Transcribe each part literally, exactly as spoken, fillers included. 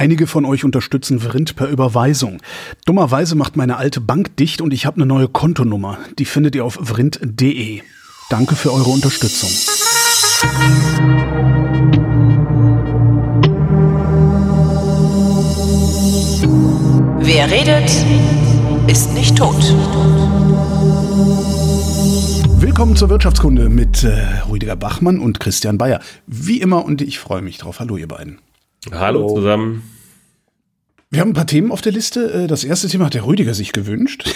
Einige von euch unterstützen Vrindt per Überweisung. Dummerweise macht meine alte Bank dicht und ich habe eine neue Kontonummer. Die findet ihr auf vrindt punkt de. Danke für eure Unterstützung. Wer redet, ist nicht tot. Willkommen zur Wirtschaftskunde mit äh, Rüdiger Bachmann und Christian Bayer. Wie immer, und ich freue mich drauf. Hallo ihr beiden. Hallo, Hallo zusammen. Wir haben ein paar Themen auf der Liste. Das erste Thema hat der Rüdiger sich gewünscht.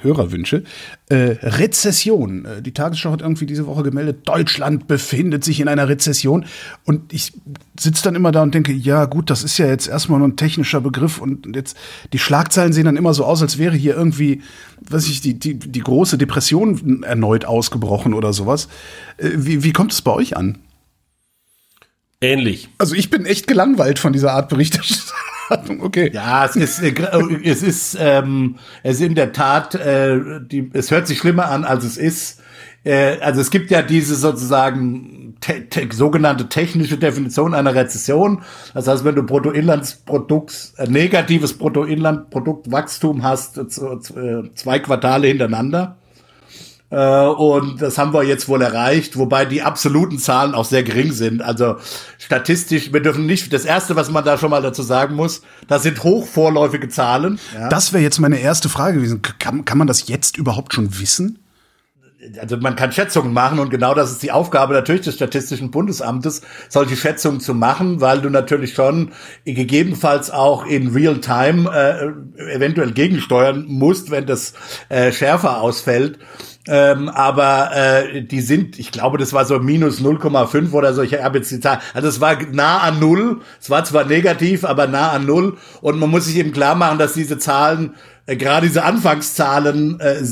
Hörerwünsche. Äh, Rezession. Die Tagesschau hat irgendwie diese Woche gemeldet, Deutschland befindet sich in einer Rezession. Und ich sitze dann immer da und denke, ja gut, das ist ja jetzt erstmal nur ein technischer Begriff. Und jetzt die Schlagzeilen sehen dann immer so aus, als wäre hier irgendwie, weiß ich, die, die, die große Depression erneut ausgebrochen oder sowas. Äh, wie, wie kommt es bei euch an? Ähnlich. Also ich bin echt gelangweilt von dieser Art Berichterstattung. Okay. Ja, es ist, es ist, ähm, es ist in der Tat, äh, die, es hört sich schlimmer an, als es ist. Äh, also es gibt ja diese sozusagen te- te- sogenannte technische Definition einer Rezession. Das heißt, wenn du Bruttoinlandsprodukt, äh, negatives Bruttoinlandproduktwachstum hast, äh, zwei Quartale hintereinander. Und das haben wir jetzt wohl erreicht, wobei die absoluten Zahlen auch sehr gering sind. Also statistisch, wir dürfen nicht, das Erste, was man da schon mal dazu sagen muss, das sind hochvorläufige Zahlen. Ja. Das wäre jetzt meine erste Frage gewesen. Kann, kann man das jetzt überhaupt schon wissen? Also man kann Schätzungen machen und genau das ist die Aufgabe natürlich des Statistischen Bundesamtes, solche Schätzungen zu machen, weil du natürlich schon gegebenenfalls auch in Real-Time äh, eventuell gegensteuern musst, wenn das äh, schärfer ausfällt. Ähm, aber äh, die sind, ich glaube, das war so minus null Komma fünf oder so, ich habe jetzt die Zahl, also es war nah an null, es war zwar negativ, aber nah an null und man muss sich eben klar machen, dass diese Zahlen, äh, gerade diese Anfangszahlen äh,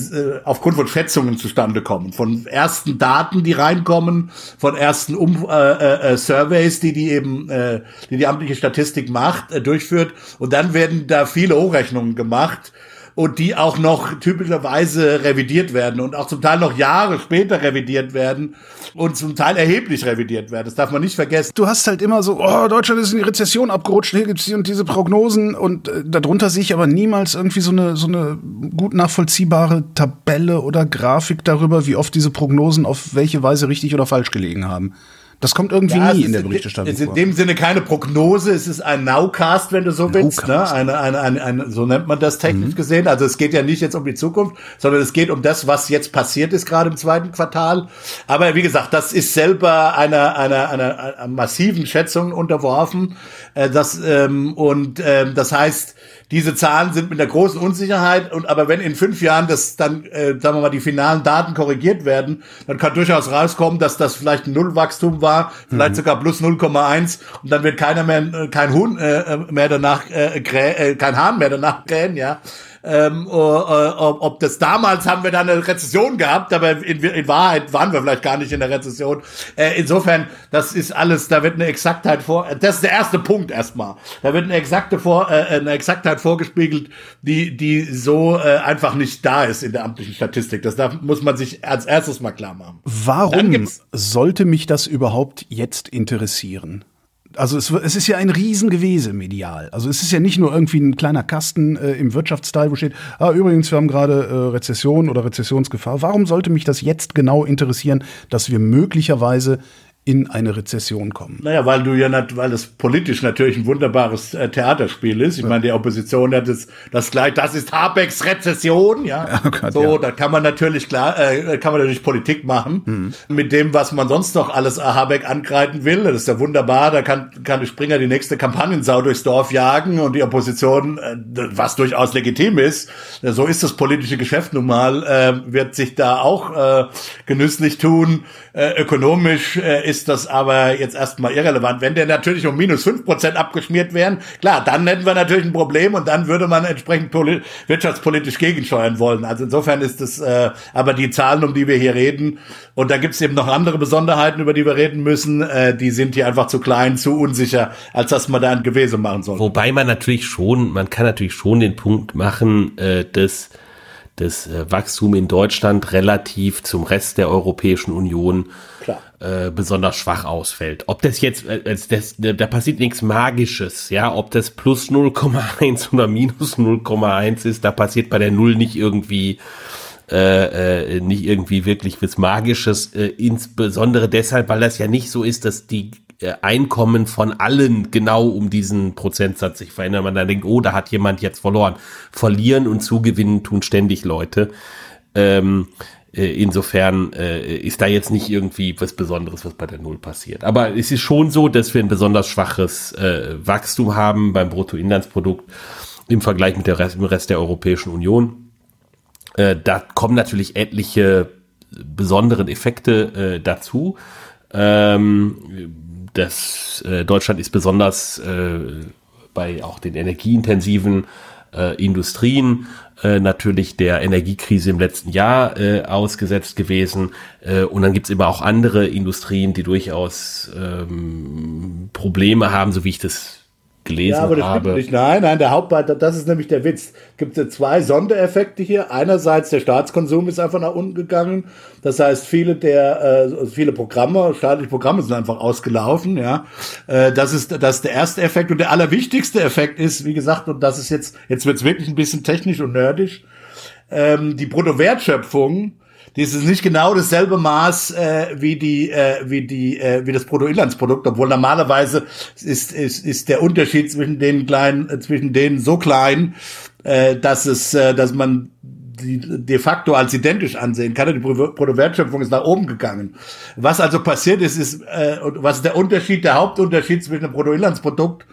aufgrund von Schätzungen zustande kommen, von ersten Daten, die reinkommen, von ersten um- äh, äh, Surveys, die die eben, äh, die die amtliche Statistik macht, äh, durchführt und dann werden da viele Hochrechnungen gemacht. Und die auch noch typischerweise revidiert werden und auch zum Teil noch Jahre später revidiert werden und zum Teil erheblich revidiert werden. Das darf man nicht vergessen. Du hast halt immer so, oh, Deutschland ist in die Rezession abgerutscht, hier gibt's die und diese Prognosen und äh, darunter sehe ich aber niemals irgendwie so eine so eine gut nachvollziehbare Tabelle oder Grafik darüber, wie oft diese Prognosen auf welche Weise richtig oder falsch gelegen haben. Das kommt irgendwie ja, nie in der Berichterstattung vor. Es ist in dem Sinne keine Prognose, es ist ein Nowcast, wenn du so willst, ne? Eine, eine, eine, eine, so nennt man das technisch mhm. gesehen. Also es geht ja nicht jetzt um die Zukunft, sondern es geht um das, was jetzt passiert ist, gerade im zweiten Quartal. Aber wie gesagt, das ist selber einer, einer, einer, einer massiven Schätzung unterworfen. Das, ähm, und ähm, das heißt, diese Zahlen sind mit einer großen Unsicherheit und aber wenn in fünf Jahren das dann, äh, sagen wir mal, die finalen Daten korrigiert werden, dann kann durchaus rauskommen, dass das vielleicht ein Nullwachstum war, vielleicht mhm. sogar plus null Komma eins und dann wird keiner mehr, kein Huhn äh, mehr danach, äh, krä- äh, kein Hahn mehr danach krähen, ja. Ähm, äh, ob, ob das damals haben wir dann eine Rezession gehabt, aber in, in Wahrheit waren wir vielleicht gar nicht in der Rezession. Äh, insofern, das ist alles, da wird eine Exaktheit vor, das ist der erste Punkt erstmal. Da wird eine exakte vor, äh, eine Exaktheit vorgespiegelt, die, die so äh, einfach nicht da ist in der amtlichen Statistik. Das darf, muss man sich als erstes mal klar machen. Warum sollte mich das überhaupt jetzt interessieren? Also es, es ist ja ein Riesengewese medial. Also es ist ja nicht nur irgendwie ein kleiner Kasten äh, im Wirtschaftsteil, wo steht, ah, übrigens, wir haben gerade äh, Rezession oder Rezessionsgefahr. Warum sollte mich das jetzt genau interessieren, dass wir möglicherweise in eine Rezession kommen? Naja, weil du ja nicht, weil das politisch natürlich ein wunderbares äh, Theaterspiel ist. Ich ja. meine, die Opposition hat das, das gleich, das ist Habecks Rezession, ja. ja oh Gott, so, ja. da kann man natürlich klar, äh, kann man natürlich Politik machen mhm. mit dem, was man sonst noch alles Habeck angreifen will. Das ist ja wunderbar. Da kann, kann Springer die nächste Kampagnensau durchs Dorf jagen und die Opposition, äh, was durchaus legitim ist, so ist das politische Geschäft nun mal, äh, wird sich da auch äh, genüsslich tun. Äh, ökonomisch äh, ist das aber jetzt erstmal irrelevant. Wenn der natürlich um minus fünf Prozent abgeschmiert wären, klar, dann hätten wir natürlich ein Problem und dann würde man entsprechend poli- wirtschaftspolitisch gegensteuern wollen. Also insofern ist das äh, aber die Zahlen, um die wir hier reden, und da gibt's eben noch andere Besonderheiten, über die wir reden müssen, äh, die sind hier einfach zu klein, zu unsicher, als dass man da ein Gewese machen soll. Wobei man natürlich schon, man kann natürlich schon den Punkt machen, äh, dass das Wachstum in Deutschland relativ zum Rest der Europäischen Union äh, besonders schwach ausfällt. Ob das jetzt, äh, das, da passiert nichts Magisches, ja, ob das plus null Komma eins oder minus null Komma eins ist, da passiert bei der Null nicht irgendwie Äh, äh, nicht irgendwie wirklich was Magisches, äh, insbesondere deshalb, weil das ja nicht so ist, dass die äh, Einkommen von allen genau um diesen Prozentsatz sich verändern. Man dann denkt, oh, da hat jemand jetzt verloren. Verlieren und zugewinnen tun ständig Leute. Ähm, äh, insofern äh, ist da jetzt nicht irgendwie was Besonderes, was bei der Null passiert. Aber es ist schon so, dass wir ein besonders schwaches äh, Wachstum haben beim Bruttoinlandsprodukt im Vergleich mit der Rest, dem Rest der Europäischen Union. Da kommen natürlich etliche besonderen Effekte äh, dazu. Ähm, das, äh, Deutschland ist besonders äh, bei auch den energieintensiven äh, Industrien äh, natürlich der Energiekrise im letzten Jahr äh, ausgesetzt gewesen. Äh, und dann gibt es immer auch andere Industrien, die durchaus ähm, Probleme haben, so wie ich das gelesen ja, aber das habe. Nicht. Nein, nein, der Hauptbeitrag, das ist nämlich der Witz. Es gibt ja zwei Sondereffekte hier. Einerseits, der Staatskonsum ist einfach nach unten gegangen. Das heißt, viele der äh, viele Programme, staatliche Programme sind einfach ausgelaufen. Ja, äh, das ist das ist der erste Effekt. Und der allerwichtigste Effekt ist, wie gesagt, und das ist jetzt, jetzt wird es wirklich ein bisschen technisch und nerdisch, ähm, die Bruttowertschöpfung. Das ist nicht genau dasselbe Maß äh, wie die äh, wie die äh, wie das Bruttoinlandsprodukt, obwohl normalerweise ist ist ist der Unterschied zwischen den kleinen äh, zwischen denen so klein, äh, dass es äh, dass man die de facto als identisch ansehen kann. Die Bruttowertschöpfung ist nach oben gegangen. Was also passiert ist, ist äh, was ist der Unterschied, der Hauptunterschied zwischen dem Bruttoinlandsprodukt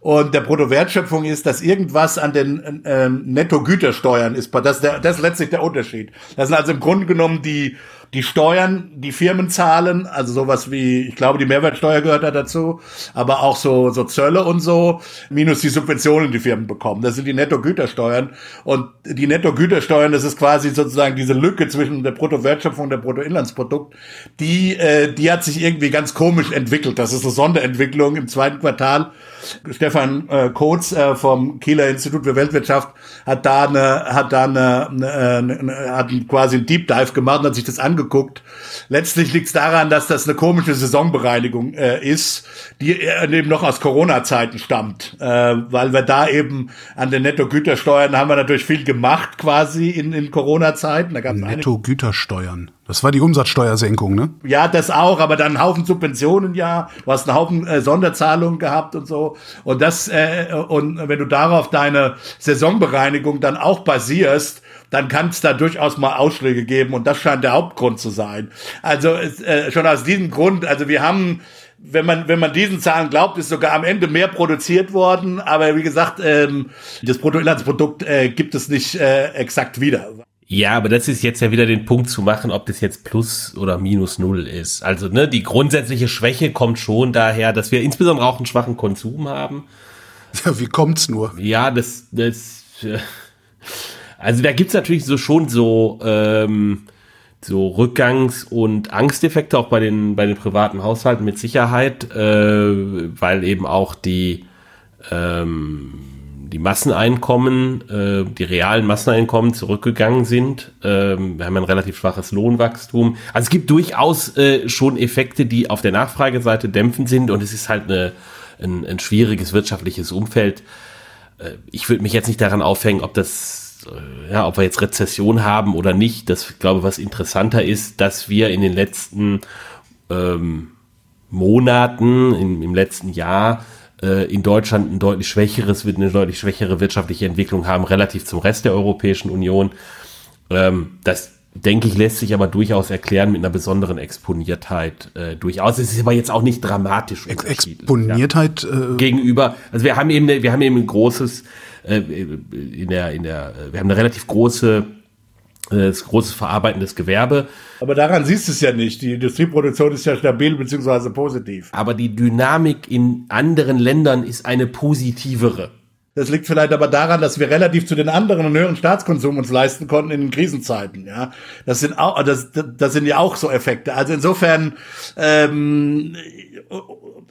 und der Bruttowertschöpfung ist, dass irgendwas an den ähm, Nettogütersteuern ist. Das, der, das ist letztlich der Unterschied. Das sind also im Grunde genommen die die Steuern, die Firmen zahlen, also sowas wie, ich glaube, die Mehrwertsteuer gehört da dazu, aber auch so so Zölle und so, minus die Subventionen, die Firmen bekommen. Das sind die Nettogütersteuern. Und die Nettogütersteuern, das ist quasi sozusagen diese Lücke zwischen der Bruttowertschöpfung und der Bruttoinlandsprodukt, die äh, die hat sich irgendwie ganz komisch entwickelt. Das ist eine Sonderentwicklung im zweiten Quartal. Stefan äh, Kotz äh, vom Kieler Institut für Weltwirtschaft hat da eine, hat da eine, eine, eine, hat quasi einen Deep Dive gemacht und hat sich das angeguckt. Letztlich liegt es daran, dass das eine komische Saisonbereinigung äh, ist, die eben noch aus Corona-Zeiten stammt, äh, weil wir da eben an den Nettogütersteuern haben wir natürlich viel gemacht quasi in, in Corona-Zeiten. Da gab's Nettogütersteuern. Das war die Umsatzsteuersenkung, ne? Ja, das auch, aber dann einen Haufen Subventionen, ja. Du hast einen Haufen äh, Sonderzahlungen gehabt und so. Und das, äh, und wenn du darauf deine Saisonbereinigung dann auch basierst, dann kann es da durchaus mal Ausschläge geben. Und das scheint der Hauptgrund zu sein. Also, äh, schon aus diesem Grund, also wir haben, wenn man, wenn man diesen Zahlen glaubt, ist sogar am Ende mehr produziert worden. Aber wie gesagt, ähm, das Bruttoinlandsprodukt äh, gibt es nicht äh, exakt wieder. Ja, aber das ist jetzt ja wieder den Punkt zu machen, ob das jetzt plus oder minus null ist. Also ne, die grundsätzliche Schwäche kommt schon daher, dass wir insbesondere auch einen schwachen Konsum haben. Ja, wie kommt's nur? Ja, das, das, also da gibt's natürlich so schon so, ähm, so Rückgangs- und Angsteffekte auch bei den bei den privaten Haushalten mit Sicherheit, äh, weil eben auch die ähm, die Masseneinkommen, äh, die realen Masseneinkommen zurückgegangen sind. Ähm, wir haben ein relativ schwaches Lohnwachstum. Also es gibt durchaus äh, schon Effekte, die auf der Nachfrageseite dämpfend sind und es ist halt eine, ein, ein schwieriges wirtschaftliches Umfeld. Äh, ich würde mich jetzt nicht daran aufhängen, ob das, äh, ja, ob wir jetzt Rezession haben oder nicht. Das, ich glaube, was interessanter ist, dass wir in den letzten ähm, Monaten, in, im letzten Jahr in Deutschland ein deutlich schwächeres, eine deutlich schwächere wirtschaftliche Entwicklung haben, relativ zum Rest der Europäischen Union. Das, denke ich, lässt sich aber durchaus erklären mit einer besonderen Exponiertheit durchaus. Es ist aber jetzt auch nicht dramatisch unterschiedlich. Exponiertheit? Ja. Gegenüber, also wir haben eben, wir haben eben ein großes, in der, in der, wir haben eine relativ große, das große verarbeitendes Gewerbe. Aber daran siehst du es ja nicht. Die Industrieproduktion ist ja stabil bzw. positiv. Aber die Dynamik in anderen Ländern ist eine positivere. Das liegt vielleicht aber daran, dass wir relativ zu den anderen einen höheren Staatskonsum uns leisten konnten in den Krisenzeiten. Ja, das sind auch, das, das sind ja auch so Effekte. Also insofern, ähm,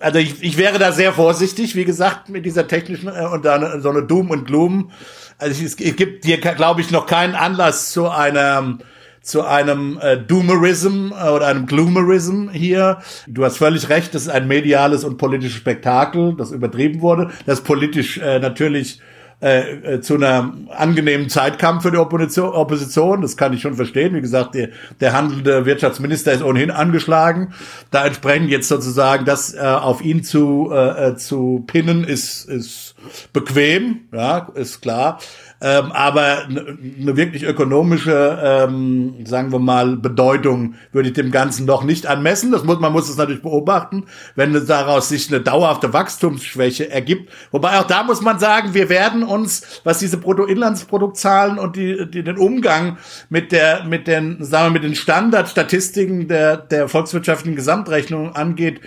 also ich, ich wäre da sehr vorsichtig, wie gesagt, mit dieser technischen äh, und dann so eine Doom und Gloom. Also es, es gibt hier, glaube ich, noch keinen Anlass zu einer zu einem äh, Doomerism äh, oder einem Gloomerism hier. Du hast völlig recht, das ist ein mediales und politisches Spektakel, das übertrieben wurde, das politisch äh, natürlich äh, äh, zu einer angenehmen Zeit kam für die Opposition, Opposition, das kann ich schon verstehen. Wie gesagt, die, der handelnde Wirtschaftsminister ist ohnehin angeschlagen. Da entsprechend jetzt sozusagen das äh, auf ihn zu äh, zu pinnen, ist ist bequem, ja, ist klar. Ähm, aber eine wirklich ökonomische, ähm, sagen wir mal, Bedeutung würde ich dem Ganzen noch nicht anmessen. Das muss, man muss es natürlich beobachten, wenn daraus sich eine dauerhafte Wachstumsschwäche ergibt. Wobei auch da muss man sagen, wir werden uns, was diese Bruttoinlandsproduktzahlen und die, die, den Umgang mit der, mit den, sagen wir, mit den Standardstatistiken der, der volkswirtschaftlichen Gesamtrechnung angeht,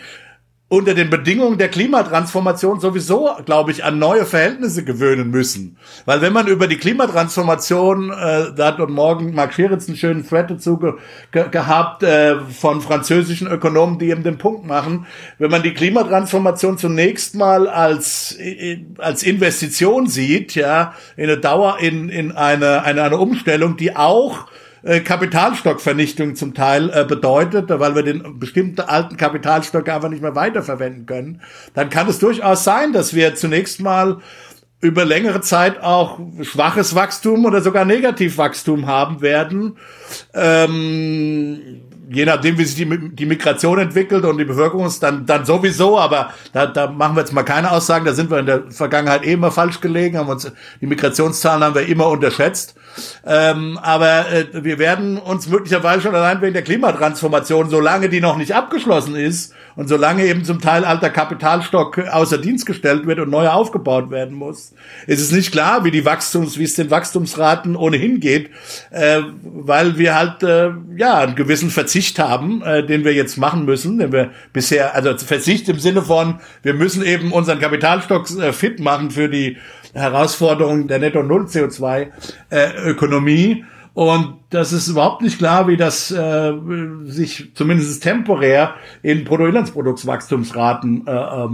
unter den Bedingungen der Klimatransformation sowieso, glaube ich, an neue Verhältnisse gewöhnen müssen. Weil wenn man über die Klimatransformation, äh, da hat und morgen Mark Schieritz einen schönen Thread dazu ge- ge- gehabt, äh, von französischen Ökonomen, die eben den Punkt machen, wenn man die Klimatransformation zunächst mal als äh, als Investition sieht, ja, in eine Dauer, in in eine eine, eine Umstellung, die auch Kapitalstockvernichtung zum Teil äh, bedeutet, weil wir den bestimmte alten Kapitalstöcke einfach nicht mehr weiterverwenden können, dann kann es durchaus sein, dass wir zunächst mal über längere Zeit auch schwaches Wachstum oder sogar Negativwachstum haben werden. Ähm, je nachdem, wie sich die, die Migration entwickelt und die Bevölkerung ist, dann, dann sowieso, aber da, da machen wir jetzt mal keine Aussagen, da sind wir in der Vergangenheit eh immer falsch gelegen, haben uns, die Migrationszahlen haben wir immer unterschätzt. Ähm, aber äh, wir werden uns möglicherweise schon allein wegen der Klimatransformation, solange die noch nicht abgeschlossen ist und solange eben zum Teil alter Kapitalstock außer Dienst gestellt wird und neu aufgebaut werden muss, ist es nicht klar, wie die Wachstums, wie es den Wachstumsraten ohnehin geht, äh, weil wir halt äh, ja einen gewissen Verzicht haben, äh, den wir jetzt machen müssen, den wir bisher, also Verzicht im Sinne von, wir müssen eben unseren Kapitalstock äh, fit machen für die Herausforderung der Netto-Null-C O zwei-Ökonomie. Und das ist überhaupt nicht klar, wie das äh, sich zumindest temporär in Bruttoinlandsproduktswachstumsraten äh, äh,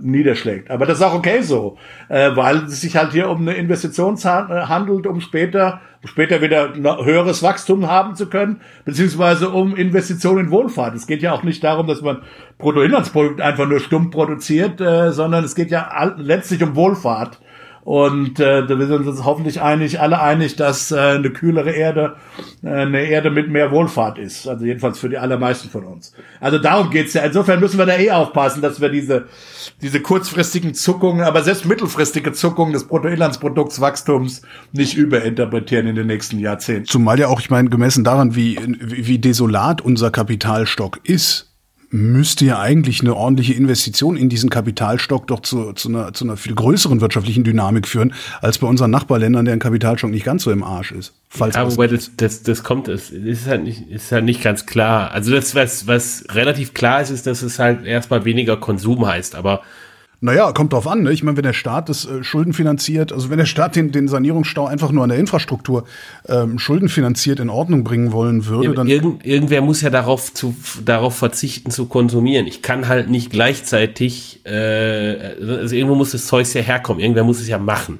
niederschlägt. Aber das ist auch okay so, äh, weil es sich halt hier um eine Investition handelt, um später später wieder höheres Wachstum haben zu können, beziehungsweise um Investitionen in Wohlfahrt. Es geht ja auch nicht darum, dass man Bruttoinlandsprodukt einfach nur stumpf produziert, äh, sondern es geht ja letztlich um Wohlfahrt. Und äh, da sind wir uns hoffentlich einig, alle einig, dass äh, eine kühlere Erde äh, eine Erde mit mehr Wohlfahrt ist. Also jedenfalls für die allermeisten von uns. Also darum geht's ja. Insofern müssen wir da eh aufpassen, dass wir diese diese kurzfristigen Zuckungen, aber selbst mittelfristige Zuckungen des Bruttoinlandsproduktswachstums nicht überinterpretieren in den nächsten Jahrzehnten. Zumal ja auch, ich meine, gemessen daran, wie wie desolat unser Kapitalstock ist, müsste ja eigentlich eine ordentliche Investition in diesen Kapitalstock doch zu, zu, einer, zu einer viel größeren wirtschaftlichen Dynamik führen, als bei unseren Nachbarländern, deren Kapitalstock nicht ganz so im Arsch ist. Falls ja, wobei das, das, das kommt, es ist halt nicht, ist halt nicht ganz klar. Also das, was, was relativ klar ist, ist, dass es halt erstmal weniger Konsum heißt, aber naja, kommt drauf an, ne? Ich meine, wenn der Staat das äh, Schulden finanziert, also wenn der Staat den, den Sanierungsstau einfach nur an der Infrastruktur ähm, schuldenfinanziert in Ordnung bringen wollen würde, ja, dann irgend, irgendwer muss ja darauf zu darauf verzichten zu konsumieren. Ich kann halt nicht gleichzeitig, äh, also irgendwo muss das Zeug ja herkommen, irgendwer muss es ja machen.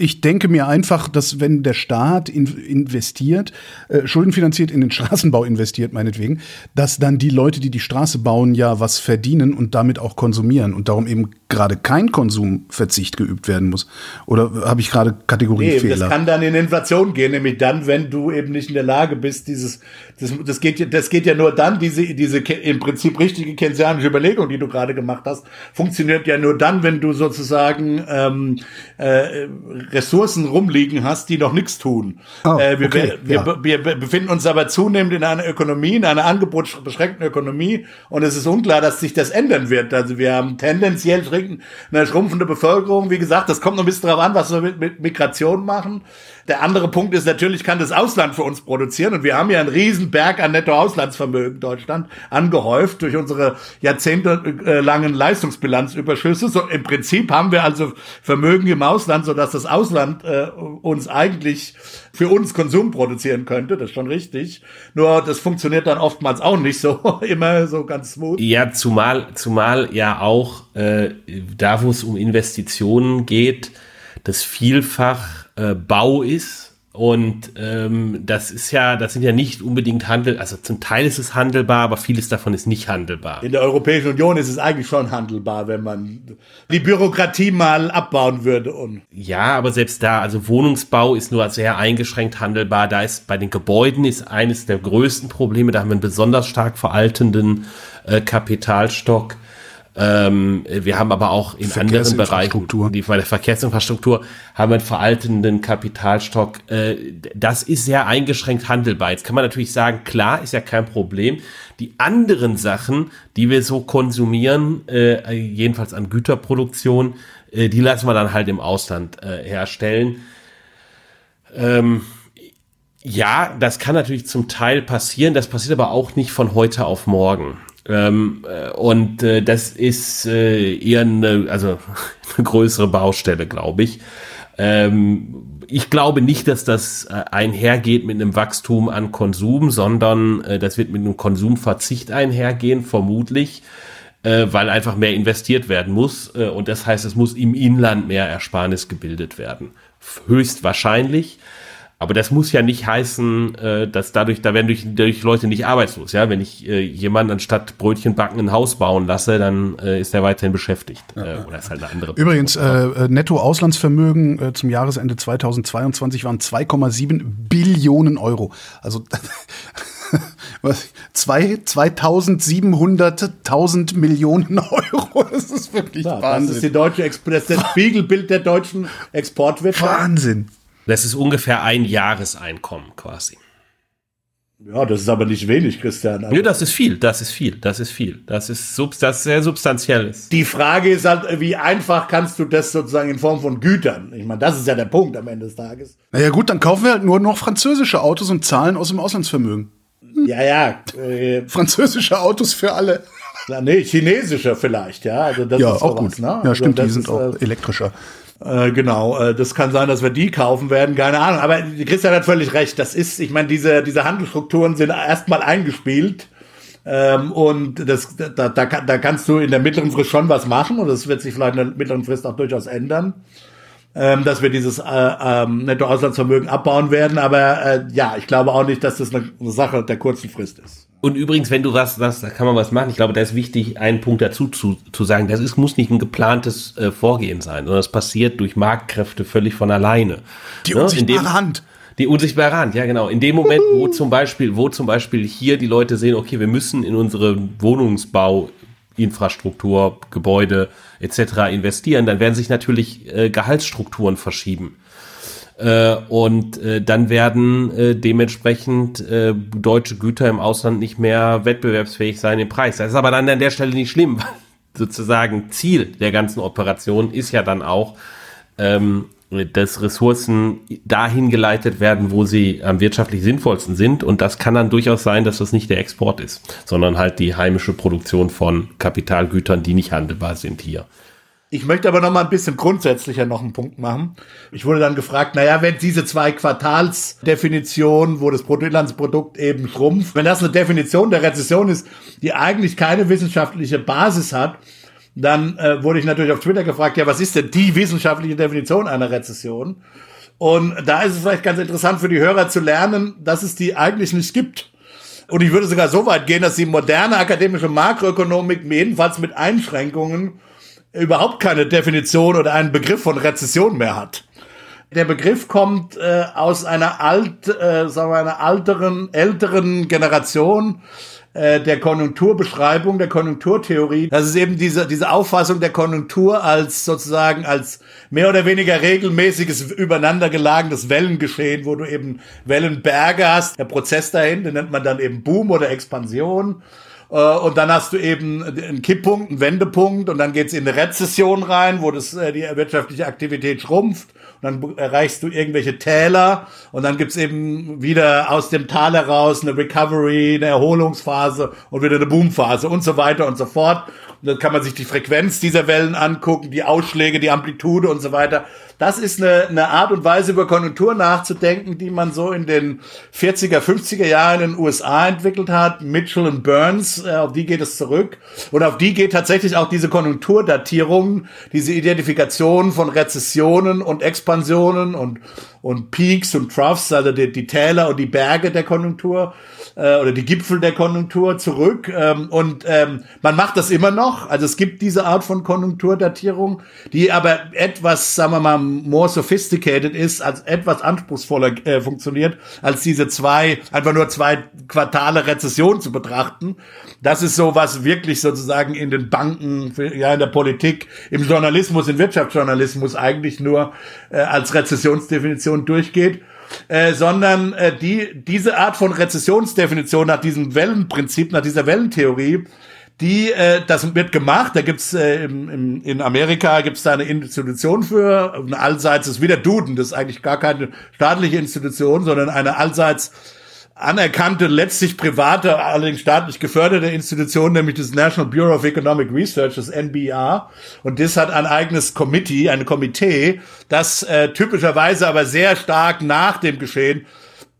Ich denke mir einfach, dass wenn der Staat in, investiert, äh, schuldenfinanziert in den Straßenbau investiert, meinetwegen, dass dann die Leute, die die Straße bauen, ja was verdienen und damit auch konsumieren und darum eben gerade kein Konsumverzicht geübt werden muss. Oder habe ich gerade Kategoriefehler? Nee, das kann dann in Inflation gehen, nämlich dann, wenn du eben nicht in der Lage bist, dieses, das, das geht, das geht ja nur dann, diese, diese im Prinzip richtige keynesianische Überlegung, die du gerade gemacht hast, funktioniert ja nur dann, wenn du sozusagen ähm, äh, Ressourcen rumliegen hast, die noch nichts tun. Oh, äh, wir, okay, wir, ja. wir, wir befinden uns aber zunehmend in einer Ökonomie, in einer angebotsbeschränkten Ökonomie, und es ist unklar, dass sich das ändern wird. Also wir haben tendenziell eine schrumpfende Bevölkerung. Wie gesagt, das kommt noch ein bisschen darauf an, was wir mit, mit Migration machen. Der andere Punkt ist, natürlich kann das Ausland für uns produzieren, und wir haben ja einen riesen Berg an Nettoauslandsvermögen in Deutschland angehäuft durch unsere jahrzehntelangen Leistungsbilanzüberschüsse. So, im Prinzip haben wir also Vermögen im Ausland, sodass das Ausland äh, uns eigentlich für uns Konsum produzieren könnte. Das ist schon richtig. Nur das funktioniert dann oftmals auch nicht so, immer so ganz smooth. Ja, zumal, zumal ja auch äh, da, wo es um Investitionen geht, das vielfach äh, Bau ist, und ähm, das ist ja, das sind ja nicht unbedingt Handel, also zum Teil ist es handelbar, aber vieles davon ist nicht handelbar. In der Europäischen Union ist es eigentlich schon handelbar, wenn man die Bürokratie mal abbauen würde. Und ja, aber selbst da, also Wohnungsbau ist nur sehr eingeschränkt handelbar, da ist bei den Gebäuden ist eines der größten Probleme, da haben wir einen besonders stark veraltenden äh, Kapitalstock. Ähm, wir haben aber auch in anderen Bereichen, die, bei der Verkehrsinfrastruktur, haben wir einen veraltenden Kapitalstock. Äh, das ist sehr eingeschränkt handelbar. Jetzt kann man natürlich sagen, klar, ist ja kein Problem. Die anderen Sachen, die wir so konsumieren, äh, jedenfalls an Güterproduktion, äh, die lassen wir dann halt im Ausland äh, herstellen. Ähm, ja, das kann natürlich zum Teil passieren. Das passiert aber auch nicht von heute auf morgen. Ähm, äh, und äh, das ist äh, eher eine, also eine größere Baustelle, glaube ich. Ähm, ich glaube nicht, dass das äh, einhergeht mit einem Wachstum an Konsum, sondern äh, das wird mit einem Konsumverzicht einhergehen, vermutlich, äh, weil einfach mehr investiert werden muss. Äh, und das heißt, es muss im Inland mehr Ersparnis gebildet werden. Höchstwahrscheinlich. Aber das muss ja nicht heißen, dass dadurch, da werden durch, durch Leute nicht arbeitslos. Ja, wenn ich jemanden anstatt Brötchen backen ein Haus bauen lasse, dann ist er weiterhin beschäftigt. Ja. Oder ist halt eine andere. Übrigens, äh, Nettoauslandsvermögen äh, zum Jahresende zweitausendzweiundzwanzig waren zwei Komma sieben Billionen Euro. Also zweitausendsiebenhunderttausend Millionen Euro. Das ist wirklich ja, Wahnsinn. Das ist die deutsche Express, das Spiegelbild der deutschen Exportwirtschaft. Wahnsinn. Das ist ungefähr ein Jahreseinkommen quasi. Ja, das ist aber nicht wenig, Christian. Also ja, das ist viel, das ist viel, das ist viel. Das ist, sub- das ist sehr substanziell. Die Frage ist halt, wie einfach kannst du das sozusagen in Form von Gütern? Ich meine, das ist ja der Punkt am Ende des Tages. Na ja gut, dann kaufen wir halt nur noch französische Autos und zahlen aus dem Auslandsvermögen. Hm. Ja, ja. Äh, französische Autos für alle. Na, nee, chinesische vielleicht, ja. Also das ja, ist auch gut. Was, ne? Ja, also stimmt, die sind ist, auch äh, elektrischer. Äh, genau, äh, das kann sein, dass wir die kaufen werden, keine Ahnung. Aber Christian hat völlig recht. Das ist, ich meine, diese diese Handelsstrukturen sind erstmal eingespielt, ähm, und das da, da da kannst du in der mittleren Frist schon was machen, und das wird sich vielleicht in der mittleren Frist auch durchaus ändern, ähm, dass wir dieses äh, äh, Nettoauslandsvermögen abbauen werden. Aber äh, ja, ich glaube auch nicht, dass das eine, eine Sache der kurzen Frist ist. Und übrigens, wenn du was sagst, da kann man was machen. Ich glaube, da ist wichtig, einen Punkt dazu zu, zu sagen. Das ist, muss nicht ein geplantes äh, Vorgehen sein, sondern das passiert durch Marktkräfte völlig von alleine. Die ne? unsichtbare dem, Hand. Die unsichtbare Hand, ja genau. In dem Moment, wo zum Beispiel, wo zum Beispiel hier die Leute sehen, okay, wir müssen in unsere Wohnungsbau, Infrastruktur, Gebäude et cetera investieren, dann werden sich natürlich äh, Gehaltsstrukturen verschieben. Und dann werden dementsprechend deutsche Güter im Ausland nicht mehr wettbewerbsfähig sein im Preis. Das ist aber dann an der Stelle nicht schlimm, weil sozusagen Ziel der ganzen Operation ist ja dann auch, dass Ressourcen dahin geleitet werden, wo sie am wirtschaftlich sinnvollsten sind. Und das kann dann durchaus sein, dass das nicht der Export ist, sondern halt die heimische Produktion von Kapitalgütern, die nicht handelbar sind hier. Ich möchte aber noch mal ein bisschen grundsätzlicher noch einen Punkt machen. Ich wurde dann gefragt, naja, wenn diese zwei Quartalsdefinitionen, wo das Bruttoinlandsprodukt eben schrumpft, wenn das eine Definition der Rezession ist, die eigentlich keine wissenschaftliche Basis hat, dann äh, wurde ich natürlich auf Twitter gefragt, ja, was ist denn die wissenschaftliche Definition einer Rezession? Und da ist es vielleicht ganz interessant für die Hörer zu lernen, dass es die eigentlich nicht gibt. Und ich würde sogar so weit gehen, dass die moderne akademische Makroökonomik jedenfalls mit Einschränkungen überhaupt keine Definition oder einen Begriff von Rezession mehr hat. Der Begriff kommt äh, aus einer alt, äh, sagen wir, einer alteren, älteren Generation, äh, der Konjunkturbeschreibung, der Konjunkturtheorie. Das ist eben diese diese Auffassung der Konjunktur als sozusagen als mehr oder weniger regelmäßiges, übereinander gelagenes Wellengeschehen, wo du eben Wellenberge hast. Der Prozess dahin, den nennt man dann eben Boom oder Expansion. Und dann hast du eben einen Kipppunkt, einen Wendepunkt und dann geht's in eine Rezession rein, wo das, die wirtschaftliche Aktivität schrumpft. Und dann erreichst du irgendwelche Täler und dann gibt's eben wieder aus dem Tal heraus eine Recovery, eine Erholungsphase und wieder eine Boomphase und so weiter und so fort. Und dann kann man sich die Frequenz dieser Wellen angucken, die Ausschläge, die Amplitude und so weiter. Das ist eine, eine Art und Weise, über Konjunktur nachzudenken, die man so in den vierziger, fünfziger Jahren in den U S A entwickelt hat. Mitchell und Burns, auf die geht es zurück. Und auf die geht tatsächlich auch diese Konjunkturdatierung, diese Identifikation von Rezessionen und Expansionen und, und Peaks und Troughs, also die, die Täler und die Berge der Konjunktur äh, oder die Gipfel der Konjunktur zurück. Ähm, und ähm, man macht das immer noch. Also es gibt diese Art von Konjunkturdatierung, die aber etwas, sagen wir mal, more sophisticated ist, als etwas anspruchsvoller äh, funktioniert, als diese zwei, einfach nur zwei Quartale Rezession zu betrachten. Das ist so, was wirklich sozusagen in den Banken, ja, in der Politik, im Journalismus, im Wirtschaftsjournalismus eigentlich nur äh, als Rezessionsdefinition durchgeht. Äh, sondern äh, die diese Art von Rezessionsdefinition nach diesem Wellenprinzip, nach dieser Wellentheorie, die, äh, das wird gemacht, da gibt's äh, im, im, in Amerika gibt's da eine Institution für, eine allseits, ist wieder Duden, das ist eigentlich gar keine staatliche Institution, sondern eine allseits anerkannte, letztlich private, allerdings staatlich geförderte Institution, nämlich das National Bureau of Economic Research, das N B E R. Und das hat ein eigenes Committee, ein Komitee, das äh, typischerweise aber sehr stark nach dem Geschehen.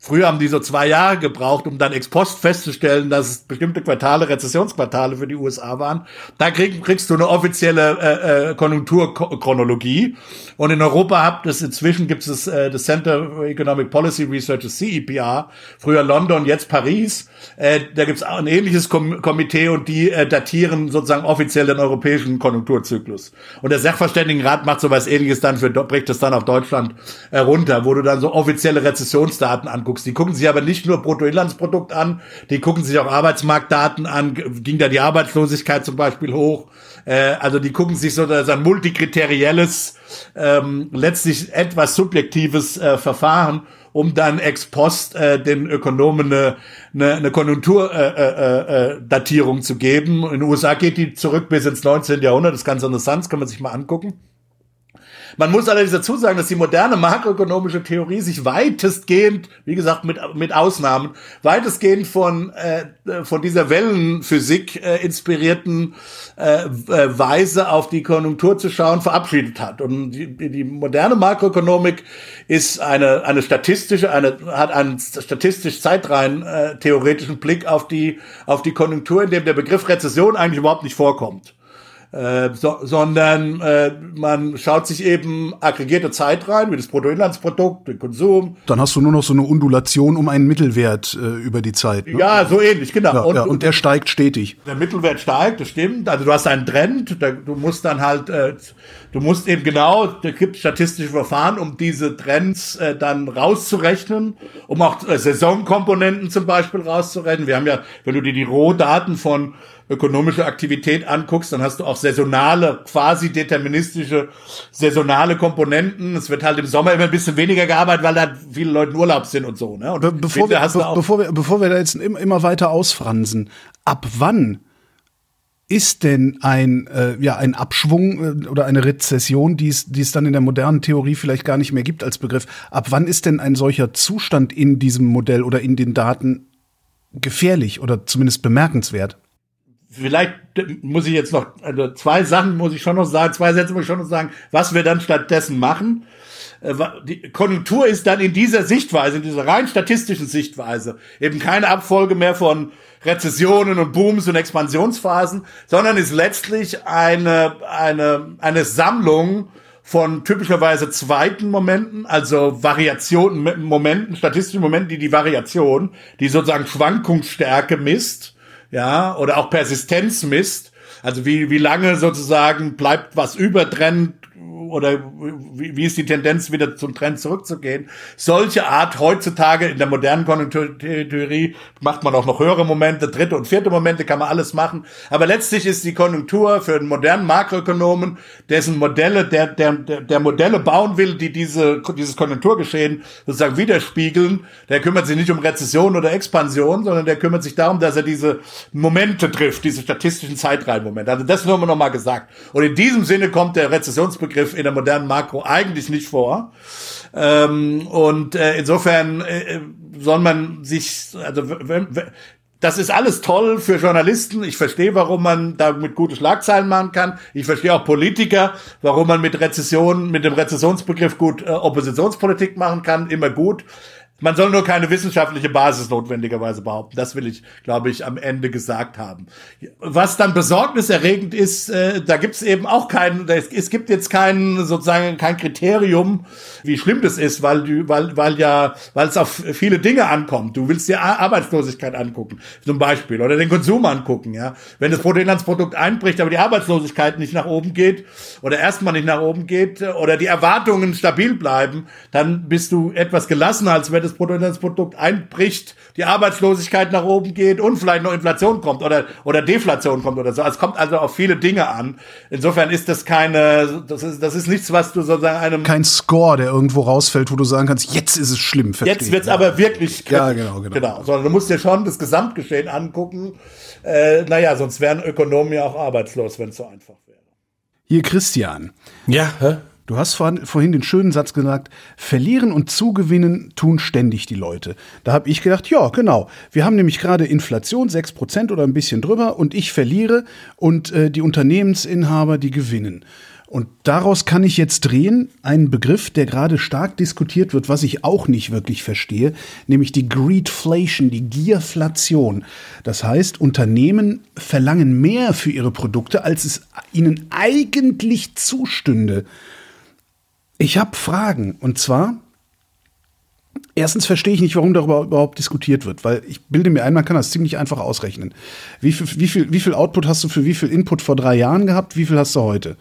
Früher haben die so zwei Jahre gebraucht, um dann ex post festzustellen, dass es bestimmte Quartale, Rezessionsquartale für die U S A waren. Da krieg, kriegst du eine offizielle äh, Konjunkturchronologie. Und in Europa habt es inzwischen gibt es äh, das Center for Economic Policy Research, das C E P R, früher London, jetzt Paris. Äh, da gibt es auch ein ähnliches Kom- Komitee und die äh, datieren sozusagen offiziell den europäischen Konjunkturzyklus. Und der Sachverständigenrat macht sowas Ähnliches dann für, bricht das dann auf Deutschland äh, runter, wo du dann so offizielle Rezessionsdaten anguckst. Die gucken sich aber nicht nur Bruttoinlandsprodukt an, die gucken sich auch Arbeitsmarktdaten an, ging da die Arbeitslosigkeit zum Beispiel hoch. Äh, also die gucken sich so ein multikriterielles, ähm, letztlich etwas subjektives äh, Verfahren, um dann ex post äh, den Ökonomen eine, eine, eine Konjunkturdatierung äh, äh, äh, zu geben. In den U S A geht die zurück bis ins neunzehnten Jahrhundert, das ist ganz interessant, das kann man sich mal angucken. Man muss allerdings dazu sagen, dass die moderne makroökonomische Theorie sich weitestgehend, wie gesagt mit mit Ausnahmen, weitestgehend von äh, von dieser Wellenphysik äh, inspirierten äh, äh, Weise auf die Konjunktur zu schauen verabschiedet hat. Und die, die moderne Makroökonomik ist eine eine statistische, eine hat einen statistisch zeitrein äh, theoretischen Blick auf die auf die Konjunktur, in dem der Begriff Rezession eigentlich überhaupt nicht vorkommt. Äh, so, sondern äh, man schaut sich eben aggregierte Zeit rein, wie das Bruttoinlandsprodukt, den Konsum. Dann hast du nur noch so eine Undulation um einen Mittelwert äh, über die Zeit. Ne? Ja, so ähnlich, genau. Ja, und, ja, und der steigt stetig. Der Mittelwert steigt, das stimmt. Also du hast einen Trend, da, du musst dann halt, äh, du musst eben genau, da gibt es statistische Verfahren, um diese Trends äh, dann rauszurechnen, um auch äh, Saisonkomponenten zum Beispiel rauszurechnen. Wir haben ja, wenn du dir die Rohdaten von ökonomische Aktivität anguckst, dann hast du auch saisonale, quasi deterministische, saisonale Komponenten. Es wird halt im Sommer immer ein bisschen weniger gearbeitet, weil da viele Leute in Urlaub sind und so. Ne? Und Be- bevor, wir, be- bevor, wir, bevor wir da jetzt immer weiter ausfransen, ab wann ist denn ein äh, ja ein Abschwung äh, oder eine Rezession, die es die es dann in der modernen Theorie vielleicht gar nicht mehr gibt als Begriff, ab wann ist denn ein solcher Zustand in diesem Modell oder in den Daten gefährlich oder zumindest bemerkenswert? Vielleicht muss ich jetzt noch, also zwei Sachen muss ich schon noch sagen, zwei Sätze muss ich schon noch sagen, was wir dann stattdessen machen. Die Konjunktur ist dann in dieser Sichtweise, in dieser rein statistischen Sichtweise, eben keine Abfolge mehr von Rezessionen und Booms und Expansionsphasen, sondern ist letztlich eine, eine, eine Sammlung von typischerweise zweiten Momenten, also Variationen, Momenten, statistischen Momenten, die die Variation, die sozusagen Schwankungsstärke misst, ja, oder auch Persistenz misst, also wie wie lange sozusagen bleibt was über Trend, oder wie ist die Tendenz, wieder zum Trend zurückzugehen? Solche Art heutzutage in der modernen Konjunkturtheorie macht man auch noch höhere Momente, dritte und vierte Momente, kann man alles machen. Aber letztlich ist die Konjunktur für einen modernen Makroökonomen, dessen Modelle, der, der, der Modelle bauen will, die diese, dieses Konjunkturgeschehen sozusagen widerspiegeln, der kümmert sich nicht um Rezession oder Expansion, sondern der kümmert sich darum, dass er diese Momente trifft, diese statistischen Zeitreihenmomente. Also das haben wir nochmal gesagt. Und in diesem Sinne kommt der Rezessionsbegriff in der modernen Makro eigentlich nicht vor. Ähm, und äh, insofern äh, soll man sich, also wenn, wenn, das ist alles toll für Journalisten. Ich verstehe, warum man damit gute Schlagzeilen machen kann. Ich verstehe auch Politiker, warum man mit Rezession, mit dem Rezessionsbegriff gut äh, Oppositionspolitik machen kann, immer gut. Man soll nur keine wissenschaftliche Basis notwendigerweise behaupten. Das will ich, glaube ich, am Ende gesagt haben. Was dann besorgniserregend ist, äh, da gibt es eben auch keinen, es, es gibt jetzt keinen, sozusagen kein Kriterium, wie schlimm das ist, weil du, weil, weil ja, weil es auf viele Dinge ankommt. Du willst dir Arbeitslosigkeit angucken, zum Beispiel, oder den Konsum angucken, ja. Wenn das Bruttoinlandsprodukt einbricht, aber die Arbeitslosigkeit nicht nach oben geht oder erstmal nicht nach oben geht oder die Erwartungen stabil bleiben, dann bist du etwas gelassener, als wenn das das Bruttoinlandsprodukt einbricht, die Arbeitslosigkeit nach oben geht und vielleicht noch Inflation kommt oder oder Deflation kommt oder so. Es kommt also auf viele Dinge an. Insofern ist das keine, das ist das ist nichts, was du sozusagen einem kein Score, der irgendwo rausfällt, wo du sagen kannst, jetzt ist es schlimm. Verstehe. Jetzt wird's ja. aber wirklich kritisch. Ja, genau, genau, genau. Sondern du musst dir schon das Gesamtgeschehen angucken. Äh, naja, sonst wären Ökonomen ja auch arbeitslos, wenn es so einfach wäre. Hier Christian. Ja, hä? Du hast vorhin den schönen Satz gesagt, verlieren und zugewinnen tun ständig die Leute. Da habe ich gedacht, ja, genau. Wir haben nämlich gerade Inflation, sechs Prozent oder ein bisschen drüber und ich verliere und äh, die Unternehmensinhaber, die gewinnen. Und daraus kann ich jetzt drehen, einen Begriff, der gerade stark diskutiert wird, was ich auch nicht wirklich verstehe, nämlich die Greedflation, die Gierflation. Das heißt, Unternehmen verlangen mehr für ihre Produkte, als es ihnen eigentlich zustünde. Ich habe Fragen, und zwar, erstens verstehe ich nicht, warum darüber überhaupt diskutiert wird, weil ich bilde mir ein, man kann das ziemlich einfach ausrechnen. Wie viel, wie viel, wie viel Output hast du für wie viel Input vor drei Jahren gehabt, wie viel hast du heute?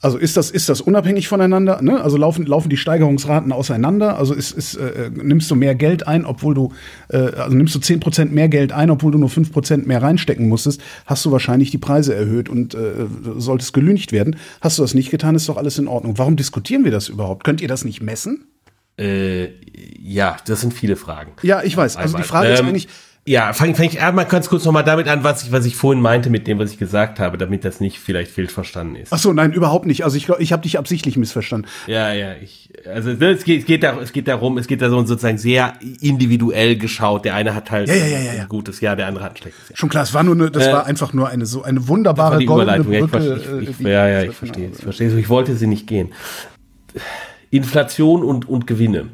Also ist das, ist das unabhängig voneinander, ne? Also laufen, laufen die Steigerungsraten auseinander? Also ist, ist, äh, nimmst du mehr Geld ein, obwohl du, äh, also nimmst du zehn Prozent mehr Geld ein, obwohl du nur fünf Prozent mehr reinstecken musstest, hast du wahrscheinlich die Preise erhöht und äh, solltest gelüncht werden. Hast du das nicht getan, ist doch alles in Ordnung. Warum diskutieren wir das überhaupt? Könnt ihr das nicht messen? Äh, ja, das sind viele Fragen. Ja, ich weiß. Also die Frage ähm, ist eigentlich. Ja, fange fang ich einmal ganz kurz nochmal damit an, was ich, was ich vorhin meinte mit dem, was ich gesagt habe, damit das nicht vielleicht fehlverstanden ist. Ach so, nein, überhaupt nicht. Also ich glaube, ich habe dich absichtlich missverstanden. Ja, ja, ich, also es geht, es geht darum, es geht darum, es geht da sozusagen sehr individuell geschaut. Der eine hat halt ja, ja, ja, ja, ein gutes Jahr, der andere hat ein schlechtes Jahr. Schon klar, es war nur, eine, das äh, war einfach nur eine so eine wunderbare goldene Brücke. Ja, ich, ich, ich, ja, ja, ich verstehe, ich verstehe. Ich wollte sie nicht gehen. Inflation und und Gewinne.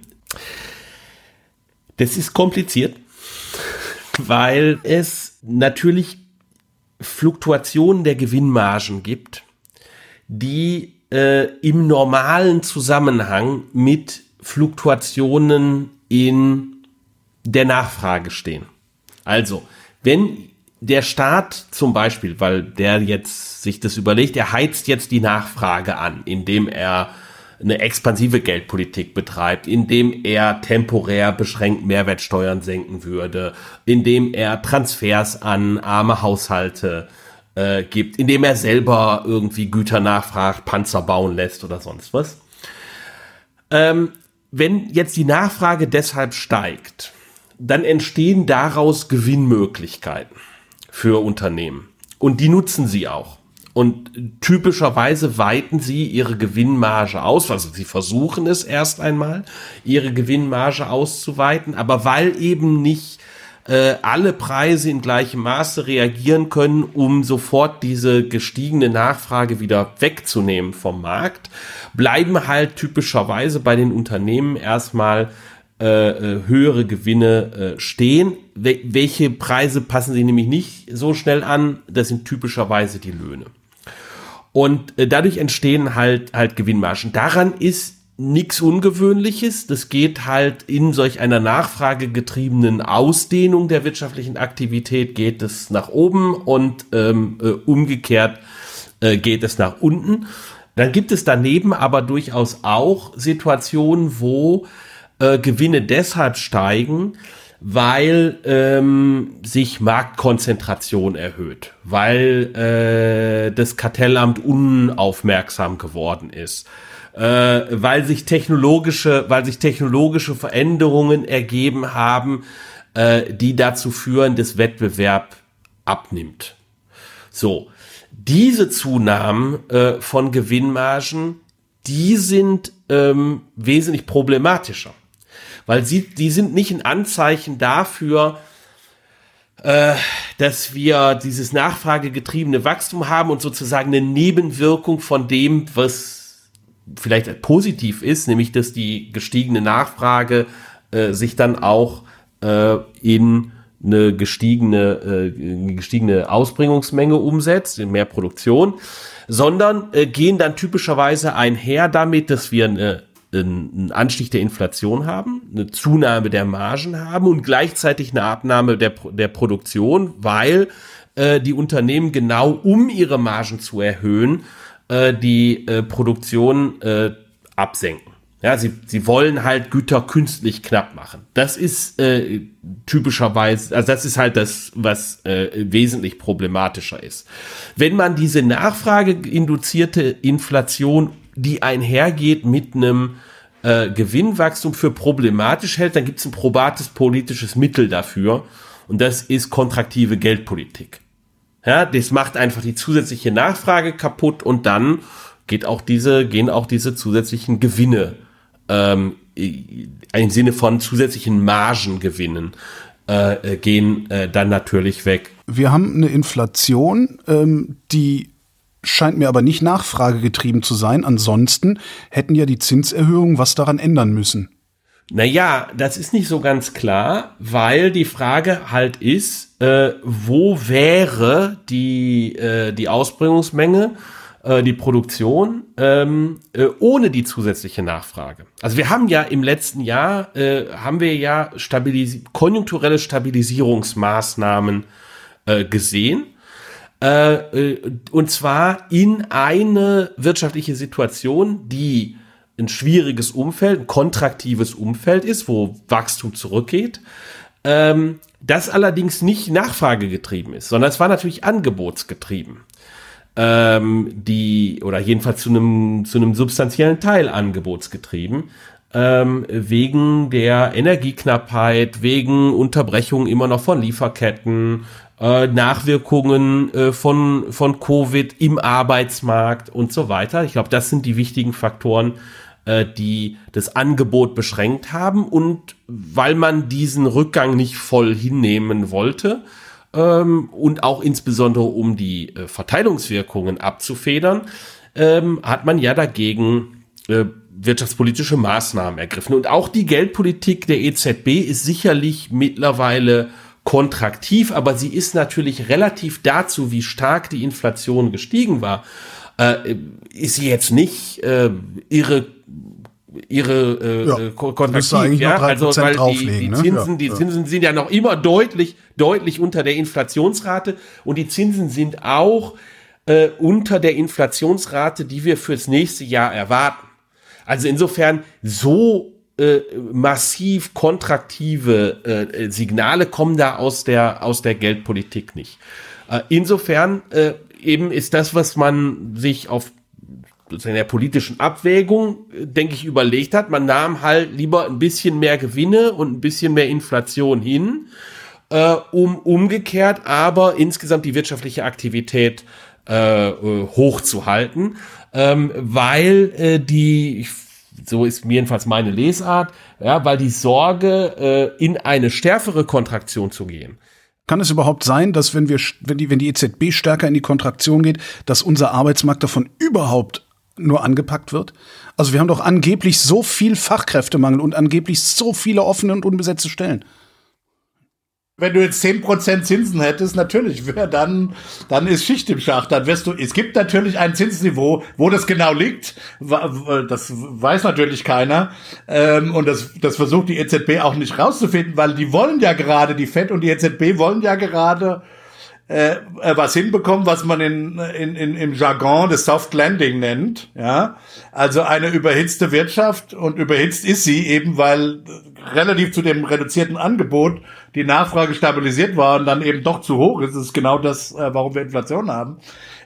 Das ist kompliziert. Weil es natürlich Fluktuationen der Gewinnmargen gibt, die äh, im normalen Zusammenhang mit Fluktuationen in der Nachfrage stehen. Also, wenn der Staat zum Beispiel, weil der jetzt sich das überlegt, er heizt jetzt die Nachfrage an, indem er eine expansive Geldpolitik betreibt, indem er temporär beschränkt Mehrwertsteuern senken würde, indem er Transfers an arme Haushalte äh, gibt, indem er selber irgendwie Güter nachfragt, Panzer bauen lässt oder sonst was. Ähm, wenn jetzt die Nachfrage deshalb steigt, dann entstehen daraus Gewinnmöglichkeiten für Unternehmen und die nutzen sie auch. Und typischerweise weiten sie ihre Gewinnmarge aus, also sie versuchen es erst einmal, ihre Gewinnmarge auszuweiten, aber weil eben nicht äh, alle Preise in gleichem Maße reagieren können, um sofort diese gestiegene Nachfrage wieder wegzunehmen vom Markt, bleiben halt typischerweise bei den Unternehmen erstmal Äh, höhere Gewinne äh, stehen. Wel- welche Preise passen sie nämlich nicht so schnell an? Das sind typischerweise die Löhne. Und äh, dadurch entstehen halt, halt Gewinnmargen. Daran ist nichts Ungewöhnliches. Das geht halt in solch einer nachfragegetriebenen Ausdehnung der wirtschaftlichen Aktivität geht es nach oben und ähm, äh, umgekehrt äh, geht es nach unten. Dann gibt es daneben aber durchaus auch Situationen, wo äh, Gewinne deshalb steigen, weil ähm, sich Marktkonzentration erhöht, weil äh, das Kartellamt unaufmerksam geworden ist, äh, weil sich technologische, weil sich technologische Veränderungen ergeben haben, äh, die dazu führen, dass Wettbewerb abnimmt. So, diese Zunahmen äh, von Gewinnmargen, die sind ähm, wesentlich problematischer. Weil sie, die sind nicht ein Anzeichen dafür, äh, dass wir dieses nachfragegetriebene Wachstum haben und sozusagen eine Nebenwirkung von dem, was vielleicht positiv ist, nämlich dass die gestiegene Nachfrage äh, sich dann auch äh, in eine gestiegene, äh, eine gestiegene Ausbringungsmenge umsetzt, in mehr Produktion, sondern äh, gehen dann typischerweise einher damit, dass wir eine einen Anstieg der Inflation haben, eine Zunahme der Margen haben und gleichzeitig eine Abnahme der, der Produktion, weil äh, die Unternehmen genau, um ihre Margen zu erhöhen, äh, die äh, Produktion äh, absenken. Ja, sie, sie wollen halt Güter künstlich knapp machen. Das ist äh, typischerweise, also das ist halt das, was äh, wesentlich problematischer ist. Wenn man diese nachfrageinduzierte Inflation, die einhergeht mit einem äh, Gewinnwachstum, für problematisch hält, dann gibt es ein probates politisches Mittel dafür, und das ist kontraktive Geldpolitik. Ja, das macht einfach die zusätzliche Nachfrage kaputt, und dann geht auch diese, gehen auch diese zusätzlichen Gewinne ähm, im Sinne von zusätzlichen Margengewinnen äh, gehen äh, dann natürlich weg. Wir haben eine Inflation, ähm, die scheint mir aber nicht nachfragegetrieben zu sein. Ansonsten hätten ja die Zinserhöhungen was daran ändern müssen. Naja, das ist nicht so ganz klar, weil die Frage halt ist, äh, wo wäre die, äh, die Ausbringungsmenge, äh, die Produktion, ähm, äh, ohne die zusätzliche Nachfrage. Also wir haben ja im letzten Jahr, äh, haben wir ja stabilis- konjunkturelle Stabilisierungsmaßnahmen äh, gesehen. Und zwar in eine wirtschaftliche Situation, die ein schwieriges Umfeld, ein kontraktives Umfeld ist, wo Wachstum zurückgeht, das allerdings nicht nachfragegetrieben ist, sondern es war natürlich angebotsgetrieben, die, oder jedenfalls zu einem, zu einem substanziellen Teil angebotsgetrieben, wegen der Energieknappheit, wegen Unterbrechungen immer noch von Lieferketten, Nachwirkungen von, von Covid im Arbeitsmarkt und so weiter. Ich glaube, das sind die wichtigen Faktoren, die das Angebot beschränkt haben, und weil man diesen Rückgang nicht voll hinnehmen wollte und auch insbesondere um die Verteilungswirkungen abzufedern, hat man ja dagegen wirtschaftspolitische Maßnahmen ergriffen. Und auch die Geldpolitik der E Z B ist sicherlich mittlerweile kontraktiv, aber sie ist natürlich relativ dazu, wie stark die Inflation gestiegen war, äh, ist sie jetzt nicht äh, irre, irre äh, ja, kontraktiv. Ja? Also weil die, die Zinsen, ne? die ja, Zinsen ja. sind ja noch immer deutlich, deutlich unter der Inflationsrate, und die Zinsen sind auch äh, unter der Inflationsrate, die wir fürs nächste Jahr erwarten. Also insofern so Äh, massiv kontraktive äh, Signale kommen da aus der aus der Geldpolitik nicht. Äh, insofern äh, eben ist das, was man sich auf sozusagen der politischen Abwägung, äh, denke ich, überlegt hat. Man nahm halt lieber ein bisschen mehr Gewinne und ein bisschen mehr Inflation hin, äh, um umgekehrt aber insgesamt die wirtschaftliche Aktivität äh, hochzuhalten, ähm, weil äh, die ich so ist jedenfalls meine Lesart, ja, weil die Sorge, äh, in eine stärkere Kontraktion zu gehen. Kann es überhaupt sein, dass wenn wir, wenn die, wenn die E Z B stärker in die Kontraktion geht, dass unser Arbeitsmarkt davon überhaupt nur angepackt wird? Also wir haben doch angeblich so viel Fachkräftemangel und angeblich so viele offene und unbesetzte Stellen. Wenn du jetzt zehn Prozent Zinsen hättest, natürlich, wär dann, dann ist Schicht im Schacht. Dann wirst du, es gibt natürlich ein Zinsniveau, wo das genau liegt. Das weiß natürlich keiner. Und das, das versucht die E Z B auch nicht rauszufinden, weil die wollen ja gerade, die F E D und die E Z B wollen ja gerade äh, was hinbekommen, was man in, in, in, im Jargon des Soft Landing nennt. Ja, also eine überhitzte Wirtschaft, und überhitzt ist sie eben, weil relativ zu dem reduzierten Angebot die Nachfrage stabilisiert war und dann eben doch zu hoch ist. Das ist genau das, äh, warum wir Inflation haben.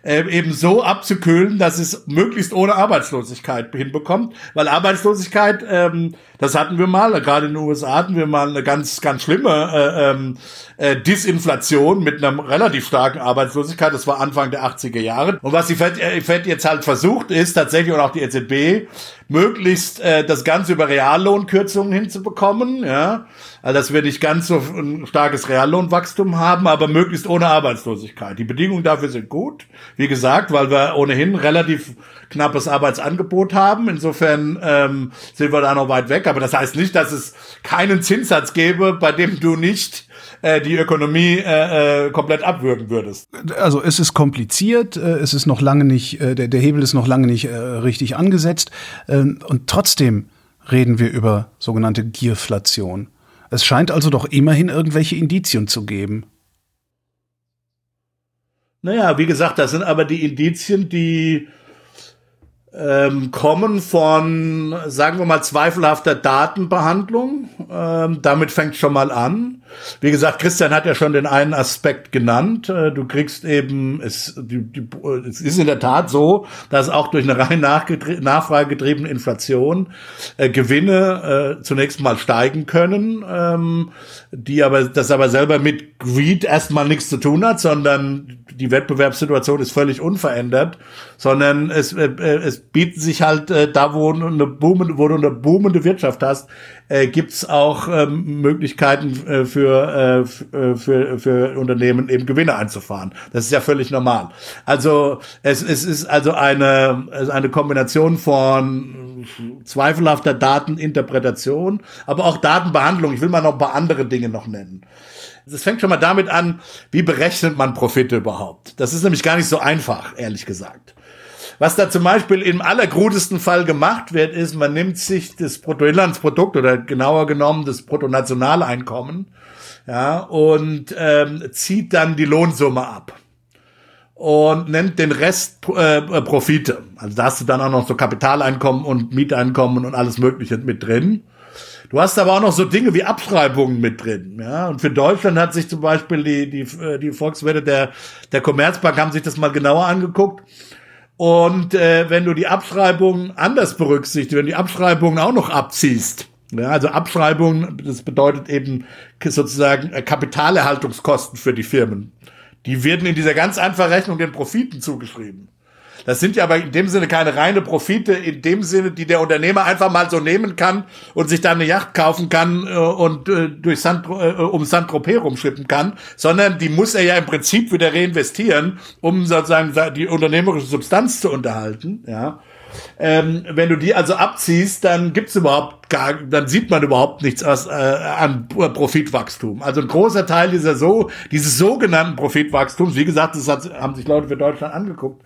Äh, eben so abzukühlen, dass es möglichst ohne Arbeitslosigkeit hinbekommt, weil Arbeitslosigkeit, ähm, das hatten wir mal, gerade in den U S A hatten wir mal eine ganz, ganz schlimme äh, äh, Disinflation mit einer relativ starken Arbeitslosigkeit, das war Anfang der achtziger Jahre. Und was die Fed, äh, Fed jetzt halt versucht ist, tatsächlich, und auch die E Z B, möglichst äh, das Ganze über Reallohnkürzungen hinzubekommen, ja, also dass wir nicht ganz so ein starkes Reallohnwachstum haben, aber möglichst ohne Arbeitslosigkeit. Die Bedingungen dafür sind gut, wie gesagt, weil wir ohnehin relativ knappes Arbeitsangebot haben. Insofern ähm, sind wir da noch weit weg, aber das heißt nicht, dass es keinen Zinssatz gäbe, bei dem du nicht äh, die Ökonomie äh, komplett abwürgen würdest. Also es ist kompliziert, es ist noch lange nicht, äh, der, der Hebel ist noch lange nicht äh, richtig angesetzt, ähm, und trotzdem reden wir über sogenannte Gierflation. Es scheint also doch immerhin irgendwelche Indizien zu geben. Naja, wie gesagt, das sind aber die Indizien, die ähm, kommen von, sagen wir mal, zweifelhafter Datenbehandlung. Ähm, damit fängt schon mal an. Wie gesagt, Christian hat ja schon den einen Aspekt genannt. Äh, du kriegst eben, es, die, die, es ist in der Tat so, dass auch durch eine rein nachfragegetriebene Inflation äh, Gewinne äh, zunächst mal steigen können, ähm, die aber das aber selber mit Greed erstmal nichts zu tun hat, sondern die Wettbewerbssituation ist völlig unverändert, sondern es, äh, es bieten sich halt äh, da, wo, eine boomende, wo du eine boomende Wirtschaft hast, äh, gibt's auch äh, Möglichkeiten äh, für, äh, für, für, für Unternehmen eben Gewinne einzufahren. Das ist ja völlig normal. Also es, es ist also eine, eine Kombination von zweifelhafter Dateninterpretation, aber auch Datenbehandlung. Ich will mal noch ein paar andere Dinge noch nennen. Es fängt schon mal damit an, wie berechnet man Profite überhaupt? Das ist nämlich gar nicht so einfach, ehrlich gesagt. Was da zum Beispiel im allergrudesten Fall gemacht wird, ist, man nimmt sich das Bruttoinlandsprodukt oder genauer genommen das Bruttonationaleinkommen, ja, und ähm, zieht dann die Lohnsumme ab und nennt den Rest äh, Profite. Also da hast du dann auch noch so Kapitaleinkommen und Mieteinkommen und alles Mögliche mit drin. Du hast aber auch noch so Dinge wie Abschreibungen mit drin, ja. Und für Deutschland hat sich zum Beispiel die die die Volkswirte der der Commerzbank haben sich das mal genauer angeguckt. Und äh, wenn du die Abschreibungen anders berücksichtigst, wenn du die Abschreibungen auch noch abziehst, ja, also Abschreibungen, das bedeutet eben sozusagen Kapitalerhaltungskosten für die Firmen. Die werden in dieser ganz einfachen Rechnung den Profiten zugeschrieben. Das sind ja aber in dem Sinne keine reine Profite, in dem Sinne, die der Unternehmer einfach mal so nehmen kann und sich dann eine Yacht kaufen kann und durch Saint, um Saint-Tropez rumschippen kann, sondern die muss er ja im Prinzip wieder reinvestieren, um sozusagen die unternehmerische Substanz zu unterhalten, ja. Ähm, wenn du die also abziehst, dann gibt's überhaupt gar, dann sieht man überhaupt nichts aus, äh, an Profitwachstum. Also ein großer Teil dieser so, dieses sogenannten Profitwachstums, wie gesagt, das hat, haben sich Leute für Deutschland angeguckt,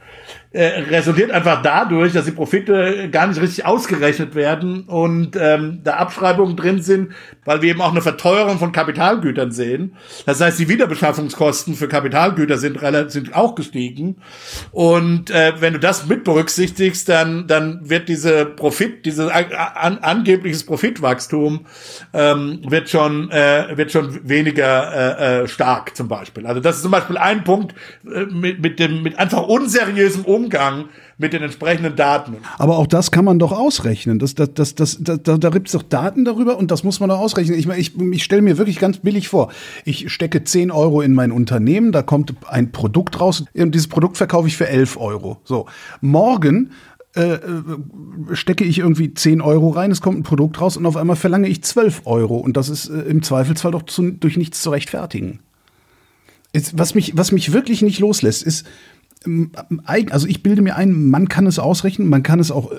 äh, resultiert einfach dadurch, dass die Profite gar nicht richtig ausgerechnet werden und ähm, da Abschreibungen drin sind, weil wir eben auch eine Verteuerung von Kapitalgütern sehen. Das heißt, die Wiederbeschaffungskosten für Kapitalgüter sind relativ, sind auch gestiegen. Und äh, wenn du das mit berücksichtigst, dann dann wird diese Profit, dieses an, angebliches Profitwachstum ähm, wird schon äh, wird schon weniger äh, stark zum Beispiel. Also das ist zum Beispiel ein Punkt äh, mit mit dem mit einfach unseriösem Umgang mit den entsprechenden Daten. Aber auch das kann man doch ausrechnen. Das, das, das, das, da da gibt es doch Daten darüber und das muss man doch ausrechnen. Ich meine, ich, ich stelle mir wirklich ganz billig vor. Ich stecke zehn Euro in mein Unternehmen, da kommt ein Produkt raus und dieses Produkt verkaufe ich für elf Euro. So, morgen Äh, stecke ich irgendwie zehn Euro rein, es kommt ein Produkt raus und auf einmal verlange ich zwölf Euro. Und das ist äh, im Zweifelsfall doch zu, durch nichts zu rechtfertigen. Jetzt, was mich, was mich wirklich nicht loslässt, ist, ähm, also ich bilde mir ein, man kann es ausrechnen, man kann es auch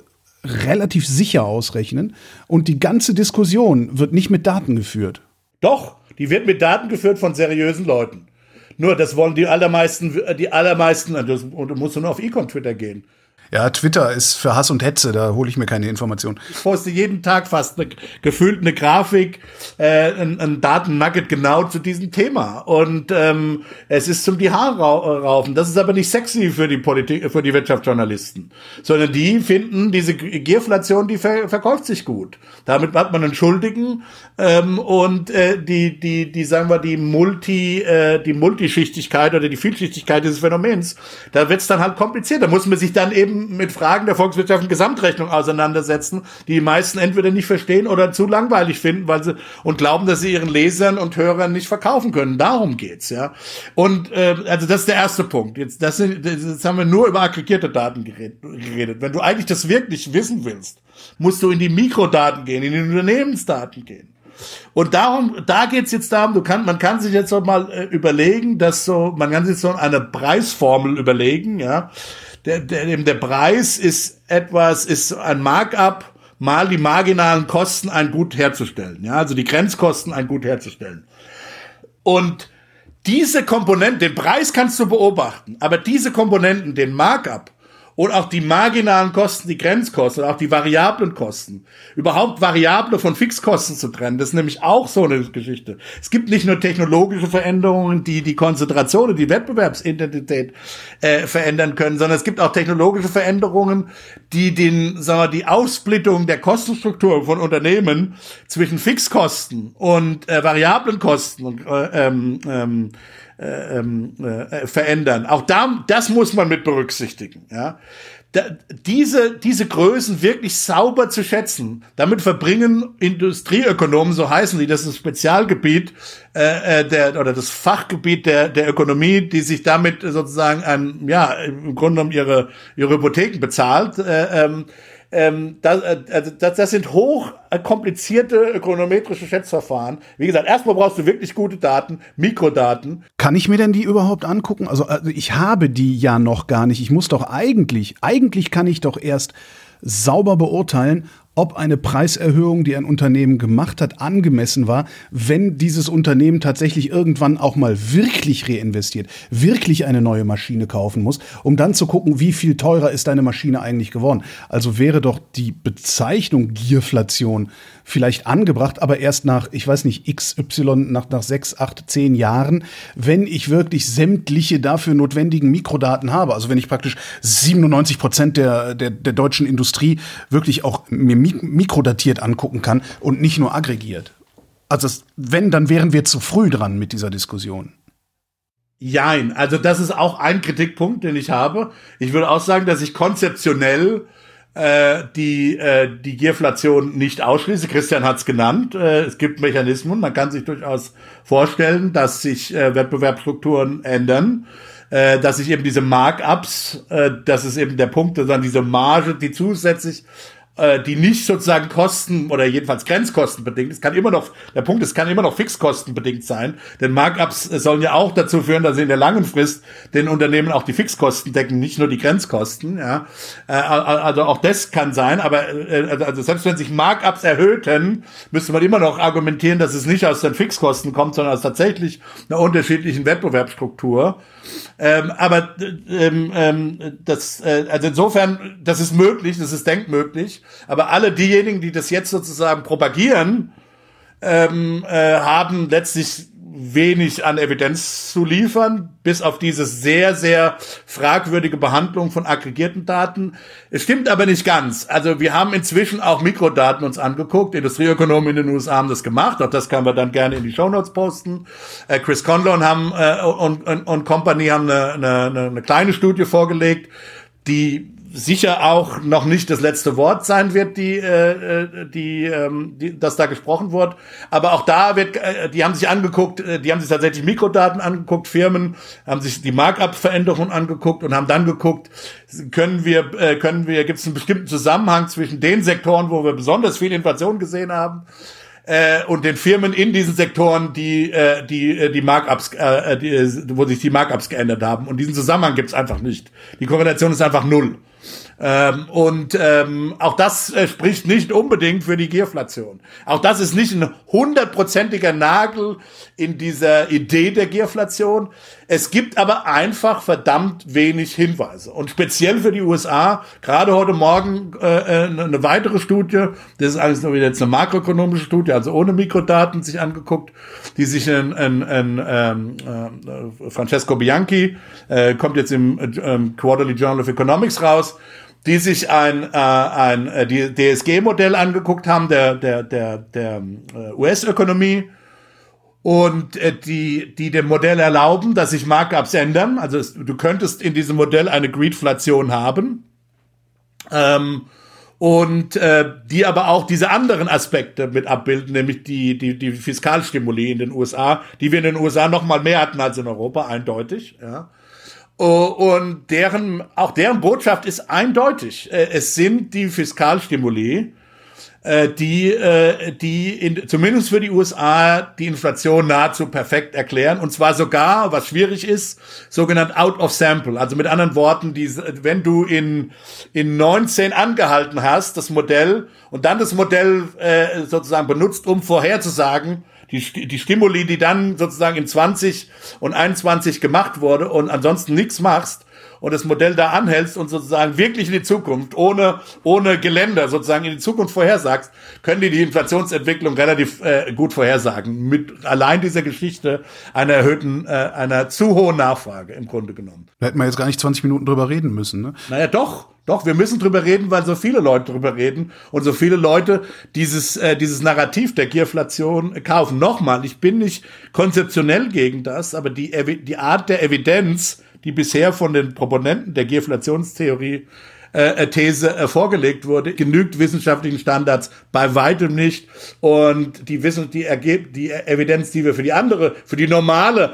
relativ sicher ausrechnen. Und die ganze Diskussion wird nicht mit Daten geführt. Doch, die wird mit Daten geführt von seriösen Leuten. Nur, das wollen die allermeisten, die allermeisten, das, und du musst nur auf Econ Twitter gehen. Ja, Twitter ist für Hass und Hetze, da hole ich mir keine Informationen. Ich poste jeden Tag fast eine, gefühlt eine Grafik, äh, ein, ein Daten-Nugget genau zu diesem Thema. Und ähm, es ist zum die Haare raufen. Das ist aber nicht sexy für die Politik, für die Wirtschaftsjournalisten, sondern die finden diese Gierflation, die ver- verkauft sich gut. Damit hat man einen Schuldigen ähm, und äh, die die die sagen wir die Multi äh, die Multischichtigkeit oder die Vielschichtigkeit dieses Phänomens. Da wird's dann halt kompliziert. Da muss man sich dann eben mit Fragen der volkswirtschaftlichen Gesamtrechnung auseinandersetzen, die die meisten entweder nicht verstehen oder zu langweilig finden, weil sie und glauben, dass sie ihren Lesern und Hörern nicht verkaufen können. Darum geht's ja. Und äh, also das ist der erste Punkt. Jetzt das sind jetzt haben wir nur über aggregierte Daten geredet. Wenn du eigentlich das wirklich wissen willst, musst du in die Mikrodaten gehen, in die Unternehmensdaten gehen. Und darum, da geht's jetzt darum, du kann, man kann sich jetzt auch mal äh, überlegen, dass so, man kann sich so eine Preisformel überlegen, ja. Der, der, der Preis ist etwas, ist ein Markup mal die marginalen Kosten, ein Gut herzustellen, ja. Also die Grenzkosten, ein Gut herzustellen. Und diese Komponenten, den Preis kannst du beobachten, aber diese Komponenten, den Markup, und auch die marginalen Kosten, die Grenzkosten, auch die variablen Kosten. Überhaupt Variable von Fixkosten zu trennen, das ist nämlich auch so eine Geschichte. Es gibt nicht nur technologische Veränderungen, die die Konzentration, die Wettbewerbsintensität äh, verändern können, sondern es gibt auch technologische Veränderungen, die den, sagen wir, die Aufsplittung der Kostenstruktur von Unternehmen zwischen Fixkosten und äh, variablen Kosten und äh, ähm, ähm, Ähm, äh, verändern. Auch da, das muss man mit berücksichtigen. Ja, da, diese diese Größen wirklich sauber zu schätzen. Damit verbringen Industrieökonomen, so heißen die, das ist ein Spezialgebiet äh, der oder das Fachgebiet der der Ökonomie, die sich damit sozusagen an ja im Grunde genommen ihre ihre Hypotheken bezahlt. Äh, ähm, Ähm, das, also das, das sind hoch komplizierte ökonometrische Schätzverfahren. Wie gesagt, erstmal brauchst du wirklich gute Daten, Mikrodaten. Kann ich mir denn die überhaupt angucken? Also, also ich habe die ja noch gar nicht. Ich muss doch eigentlich, eigentlich kann ich doch erst sauber beurteilen, ob eine Preiserhöhung, die ein Unternehmen gemacht hat, angemessen war, wenn dieses Unternehmen tatsächlich irgendwann auch mal wirklich reinvestiert, wirklich eine neue Maschine kaufen muss, um dann zu gucken, wie viel teurer ist deine Maschine eigentlich geworden. Also wäre doch die Bezeichnung Gierflation vielleicht angebracht, aber erst nach, ich weiß nicht, X Y, nach, nach sechs, acht, zehn Jahren, wenn ich wirklich sämtliche dafür notwendigen Mikrodaten habe. Also wenn ich praktisch siebenundneunzig Prozent der, der, der deutschen Industrie wirklich auch mir mikrodatiert angucken kann und nicht nur aggregiert. Also das, wenn, dann wären wir zu früh dran mit dieser Diskussion. Jein, also das ist auch ein Kritikpunkt, den ich habe. Ich würde auch sagen, dass ich konzeptionell äh, die äh, die Gierflation nicht ausschließe. Christian hat es genannt. Äh, es gibt Mechanismen. Man kann sich durchaus vorstellen, dass sich äh, Wettbewerbsstrukturen ändern. Dass ich eben diese Markups, das ist eben der Punkt, sondern diese Marge, die zusätzlich, die nicht sozusagen Kosten oder jedenfalls Grenzkosten bedingt, es kann immer noch, der Punkt ist, es kann immer noch Fixkosten bedingt sein, denn Markups sollen ja auch dazu führen, dass sie in der langen Frist den Unternehmen auch die Fixkosten decken, nicht nur die Grenzkosten, ja. Also auch das kann sein, aber, also selbst wenn sich Markups erhöhten, müsste man immer noch argumentieren, dass es nicht aus den Fixkosten kommt, sondern aus tatsächlich einer unterschiedlichen Wettbewerbsstruktur. Ähm, aber ähm, ähm, das, äh, also insofern, das ist möglich, das ist denkmöglich. Aber alle diejenigen, die das jetzt sozusagen propagieren, ähm, äh, haben letztlich wenig an Evidenz zu liefern, bis auf diese sehr, sehr fragwürdige Behandlung von aggregierten Daten. Es stimmt aber nicht ganz. Also wir haben inzwischen auch Mikrodaten uns angeguckt. Industrieökonomen in den U S A haben das gemacht. Auch das können wir dann gerne in die Shownotes posten. Äh, Chris Conlon haben, äh, und, und, und Company haben eine, eine, eine kleine Studie vorgelegt, die sicher auch noch nicht das letzte Wort sein wird, die, äh, die, ähm, die, das da gesprochen wird. Aber auch da wird, äh, die haben sich angeguckt, äh, die haben sich tatsächlich Mikrodaten angeguckt, Firmen haben sich die Markup-Veränderungen angeguckt und haben dann geguckt, können wir, äh, können wir, gibt es einen bestimmten Zusammenhang zwischen den Sektoren, wo wir besonders viel Inflation gesehen haben, äh, und den Firmen in diesen Sektoren, die, äh, die, äh, die Markups, äh, die, wo sich die Markups geändert haben. Und diesen Zusammenhang gibt es einfach nicht. Die Korrelation ist einfach null. Ähm, und ähm, auch das äh, spricht nicht unbedingt für die Gierflation. Auch das ist nicht ein hundertprozentiger Nagel in dieser Idee der Gierflation. Es gibt aber einfach verdammt wenig Hinweise. Und speziell für die U S A, gerade heute Morgen äh, eine weitere Studie, das ist alles nur wieder jetzt eine makroökonomische Studie, also ohne Mikrodaten sich angeguckt, die sich in, in, in ähm, äh, Francesco Bianchi, äh, kommt jetzt im äh, Quarterly Journal of Economics raus, die sich ein, äh, ein äh, die D S G-Modell angeguckt haben, der, der, der, der U S-Ökonomie, und äh, die, die dem Modell erlauben, dass sich Markups ändern. Also es, du könntest in diesem Modell eine Greedflation haben, ähm, und äh, die aber auch diese anderen Aspekte mit abbilden, nämlich die, die, die Fiskalstimuli in den U S A, die wir in den U S A noch mal mehr hatten als in Europa, eindeutig, ja. Und deren, auch deren Botschaft ist eindeutig. Es sind die Fiskalstimuli, die, die in, zumindest für die U S A die Inflation nahezu perfekt erklären. Und zwar sogar, was schwierig ist, sogenannt out of sample. Also mit anderen Worten, die, wenn du in, in neunzehn angehalten hast, das Modell, und dann das Modell äh, sozusagen benutzt, um vorherzusagen, Die, die Stimuli, die dann sozusagen in zwanzig und einundzwanzig gemacht wurde, und ansonsten nichts machst und das Modell da anhältst und sozusagen wirklich in die Zukunft, ohne ohne Geländer sozusagen in die Zukunft vorhersagst, können die die Inflationsentwicklung relativ äh, gut vorhersagen. Mit allein dieser Geschichte einer erhöhten, äh, einer zu hohen Nachfrage im Grunde genommen. Da hätten wir jetzt gar nicht zwanzig Minuten drüber reden müssen, ne? Naja, doch. Doch, wir müssen drüber reden, weil so viele Leute drüber reden und so viele Leute dieses äh, dieses Narrativ der Gierflation kaufen. Nochmal, ich bin nicht konzeptionell gegen das, aber die die Art der Evidenz, die bisher von den Proponenten der Gierflationstheorie äh, These äh, vorgelegt wurde, genügt wissenschaftlichen Standards bei weitem nicht, und die Wissen, die ergeben die Evidenz, die wir für die andere, für die normale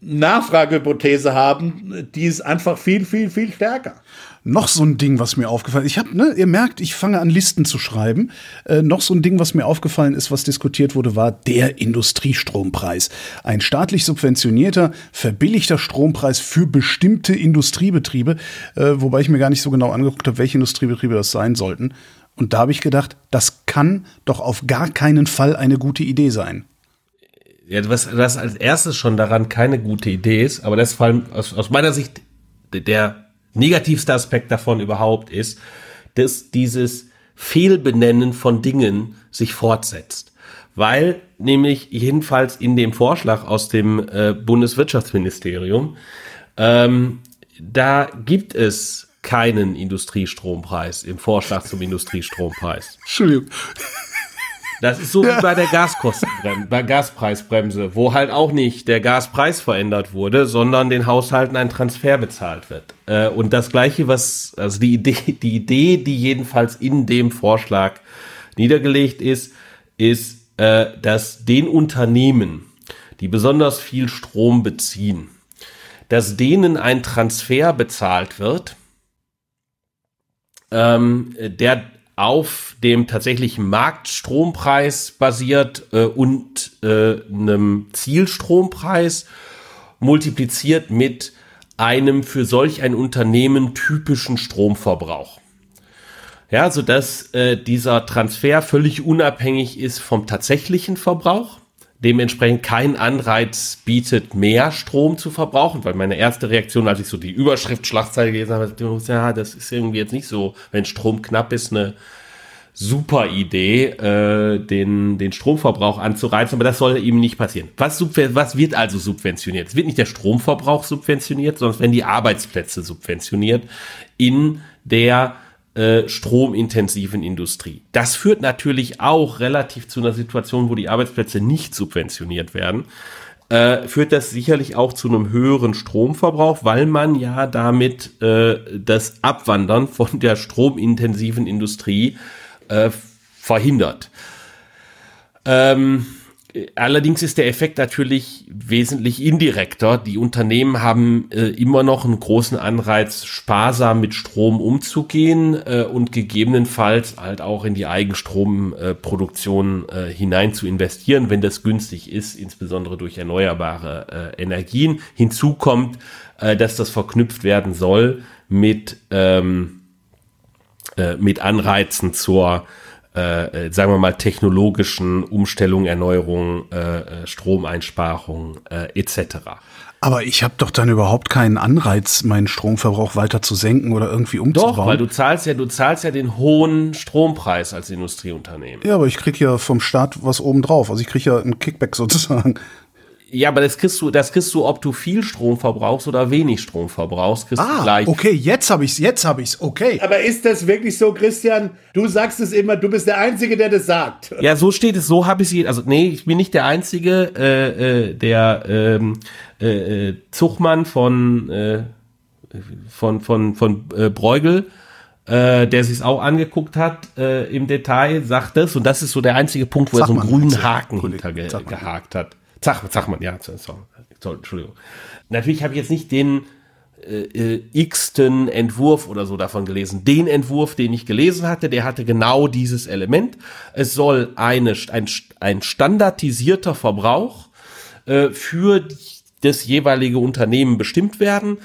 Nachfragehypothese haben, die ist einfach viel, viel, viel stärker. Noch so ein Ding, was mir aufgefallen ist. Ich habe, ne, ihr merkt, ich fange an, Listen zu schreiben. Äh, noch so ein Ding, was mir aufgefallen ist, was diskutiert wurde, war der Industriestrompreis. Ein staatlich subventionierter, verbilligter Strompreis für bestimmte Industriebetriebe, äh, wobei ich mir gar nicht so genau angeguckt habe, welche Industriebetriebe das sein sollten. Und da habe ich gedacht, das kann doch auf gar keinen Fall eine gute Idee sein. Ja, was das als erstes schon daran keine gute Idee ist, aber das vor allem aus, aus meiner Sicht der negativste Aspekt davon überhaupt ist, dass dieses Fehlbenennen von Dingen sich fortsetzt. Weil nämlich jedenfalls in dem Vorschlag aus dem äh, Bundeswirtschaftsministerium, ähm, da gibt es keinen Industriestrompreis im Vorschlag zum Industriestrompreis. Entschuldigung. Das ist so ja. Wie bei der Gaskostenbremse, bei Gaspreisbremse, wo halt auch nicht der Gaspreis verändert wurde, sondern den Haushalten ein Transfer bezahlt wird. Äh, und das Gleiche, was, also die Idee, die Idee, die jedenfalls in dem Vorschlag niedergelegt ist, ist, äh, dass den Unternehmen, die besonders viel Strom beziehen, dass denen ein Transfer bezahlt wird, ähm, der auf dem tatsächlichen Marktstrompreis basiert äh, und äh, einem Zielstrompreis multipliziert mit einem für solch ein Unternehmen typischen Stromverbrauch. Ja, sodass äh, dieser Transfer völlig unabhängig ist vom tatsächlichen Verbrauch, dementsprechend keinen Anreiz bietet, mehr Strom zu verbrauchen, weil meine erste Reaktion, als ich so die Überschrift-Schlagzeile gelesen habe, ja, das ist irgendwie jetzt nicht so, wenn Strom knapp ist, eine super Idee, äh, den, den Stromverbrauch anzureizen, aber das soll eben nicht passieren. Was, subven- was wird also subventioniert? Es wird nicht der Stromverbrauch subventioniert, sondern es werden die Arbeitsplätze subventioniert in der Äh, stromintensiven Industrie. Das führt natürlich auch relativ zu einer Situation, wo die Arbeitsplätze nicht subventioniert werden, äh, führt das sicherlich auch zu einem höheren Stromverbrauch, weil man ja damit äh, das Abwandern von der stromintensiven Industrie äh, verhindert. Ähm, allerdings ist der Effekt natürlich wesentlich indirekter. Die Unternehmen haben äh, immer noch einen großen Anreiz, sparsam mit Strom umzugehen äh, und gegebenenfalls halt auch in die Eigenstromproduktion äh, äh, hinein zu investieren, wenn das günstig ist, insbesondere durch erneuerbare äh, Energien. Hinzu kommt, äh, dass das verknüpft werden soll mit ähm, äh, mit Anreizen zur, äh, sagen wir mal, technologischen Umstellung, Erneuerung, äh, Stromeinsparung äh, et cetera. Aber ich habe doch dann überhaupt keinen Anreiz, meinen Stromverbrauch weiter zu senken oder irgendwie umzubauen. Doch, weil du zahlst ja, du zahlst ja den hohen Strompreis als Industrieunternehmen. Ja, aber ich krieg ja vom Staat was obendrauf. Also ich krieg ja einen Kickback sozusagen. Ja, aber das kriegst du, das kriegst du, ob du viel Strom verbrauchst oder wenig Strom verbrauchst, kriegst ah, du gleich. Okay, jetzt habe ich's, jetzt habe ich's, okay. Aber ist das wirklich so, Christian? Du sagst es immer, du bist der Einzige, der das sagt. Ja, so steht es, so habe ich es. Also nee, ich bin nicht der Einzige, äh, äh, der ähm, äh, Zuchmann von äh, von von von äh, Bruegel, äh, der sich's auch angeguckt hat äh, im Detail, sagt das, und das ist so der einzige Punkt, wo Zuchmann er so einen grünen Haken hinter gehakt hat. Sag, sag mal, ja, sorry, Entschuldigung. Natürlich habe ich jetzt nicht den äh, x-ten Entwurf oder so davon gelesen. Den Entwurf, den ich gelesen hatte, der hatte genau dieses Element. Es soll eine, ein, ein standardisierter Verbrauch äh, für die, das jeweilige Unternehmen bestimmt werden.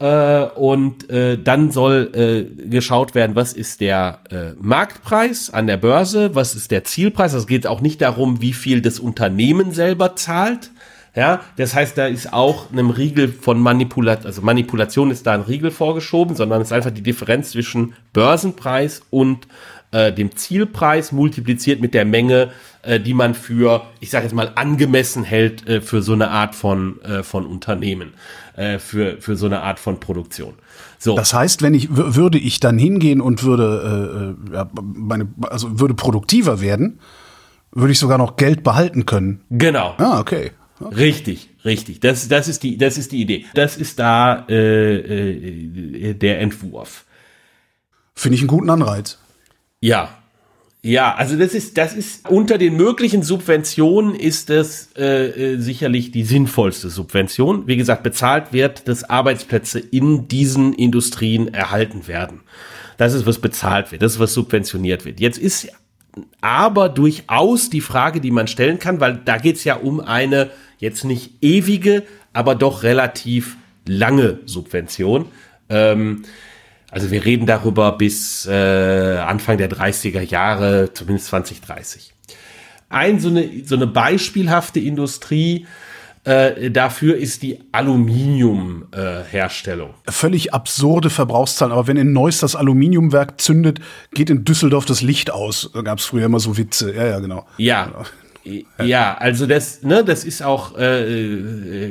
Äh, und äh, dann soll äh, geschaut werden, was ist der äh, Marktpreis an der Börse, was ist der Zielpreis. Es geht auch nicht darum, wie viel das Unternehmen selber zahlt. Ja, das heißt, da ist auch einem Riegel von Manipulation, also Manipulation ist da ein Riegel vorgeschoben, sondern es ist einfach die Differenz zwischen Börsenpreis und äh, dem Zielpreis multipliziert mit der Menge, äh, die man für, ich sage jetzt mal, angemessen hält äh, für so eine Art von, äh, von Unternehmen. Für, für so eine Art von Produktion. So. Das heißt, wenn ich w- würde ich dann hingehen und würde äh, ja, meine, also würde produktiver werden, würde ich sogar noch Geld behalten können. Genau. Ah, okay. okay. Richtig, richtig. Das, das ist die, das ist die Idee. Das ist da äh, äh, der Entwurf. Finde ich einen guten Anreiz. Ja. Ja, also das ist, das ist unter den möglichen Subventionen ist das äh, sicherlich die sinnvollste Subvention. Wie gesagt, bezahlt wird, dass Arbeitsplätze in diesen Industrien erhalten werden. Das ist, was bezahlt wird, das ist, was subventioniert wird. Jetzt ist aber durchaus die Frage, die man stellen kann, weil da geht's ja um eine jetzt nicht ewige, aber doch relativ lange Subvention. Ähm, Also wir reden darüber bis äh, Anfang der dreißiger Jahre, zumindest zwanzig dreißig. Ein so eine, so eine beispielhafte Industrie äh, dafür ist die Aluminiumherstellung. Äh, Völlig absurde Verbrauchszahlen, aber wenn in Neuss das Aluminiumwerk zündet, geht in Düsseldorf das Licht aus. Da gab es früher immer so Witze. Ja, ja, genau. Ja. Genau. Ja, also das, ne, das ist auch, äh,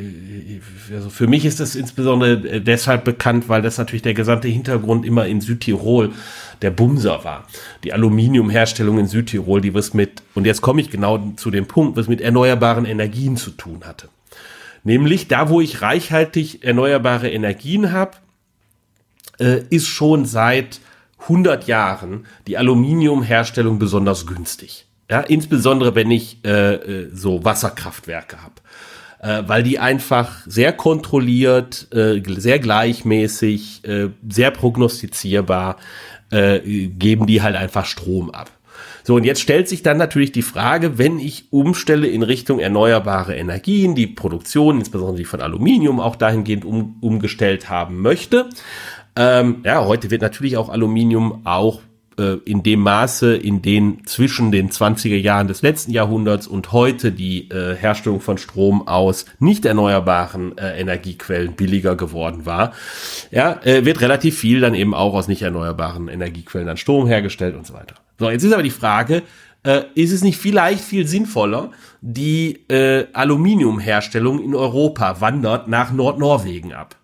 also für mich ist das insbesondere deshalb bekannt, weil das natürlich der gesamte Hintergrund immer in Südtirol der Bumser war. Die Aluminiumherstellung in Südtirol, die was mit, und jetzt komme ich genau zu dem Punkt, was mit erneuerbaren Energien zu tun hatte. Nämlich da, wo ich reichhaltig erneuerbare Energien habe, äh, ist schon seit hundert Jahren die Aluminiumherstellung besonders günstig. Ja, insbesondere wenn ich äh, so Wasserkraftwerke habe, äh, weil die einfach sehr kontrolliert, äh, sehr gleichmäßig, äh, sehr prognostizierbar äh, geben die halt einfach Strom ab. So, und jetzt stellt sich dann natürlich die Frage, wenn ich umstelle in Richtung erneuerbare Energien, die Produktion, insbesondere die von Aluminium, auch dahingehend um, umgestellt haben möchte. Ähm, ja, heute wird natürlich auch Aluminium auch in dem Maße, in den zwischen den zwanziger Jahren des letzten Jahrhunderts und heute die äh, Herstellung von Strom aus nicht erneuerbaren äh, Energiequellen billiger geworden war, ja, äh, wird relativ viel dann eben auch aus nicht erneuerbaren Energiequellen an Strom hergestellt und so weiter. So, jetzt ist aber die Frage, äh, ist es nicht vielleicht viel sinnvoller, die äh, Aluminiumherstellung in Europa wandert nach Nordnorwegen ab?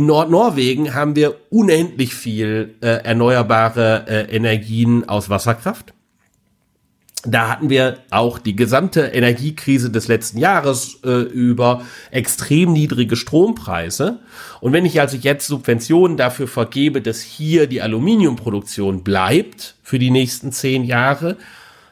In Nordnorwegen haben wir unendlich viel äh, erneuerbare äh, Energien aus Wasserkraft. Da hatten wir auch die gesamte Energiekrise des letzten Jahres äh, über extrem niedrige Strompreise. Und wenn ich also jetzt Subventionen dafür vergebe, dass hier die Aluminiumproduktion bleibt für die nächsten zehn Jahre,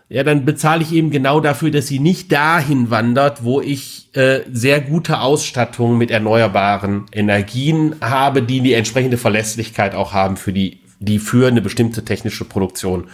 ja, dann bezahle ich eben genau dafür, dass sie nicht dahin wandert, wo ich äh, sehr gute Ausstattung mit erneuerbaren Energien habe, die die entsprechende Verlässlichkeit auch haben für die, die für eine bestimmte technische Produktion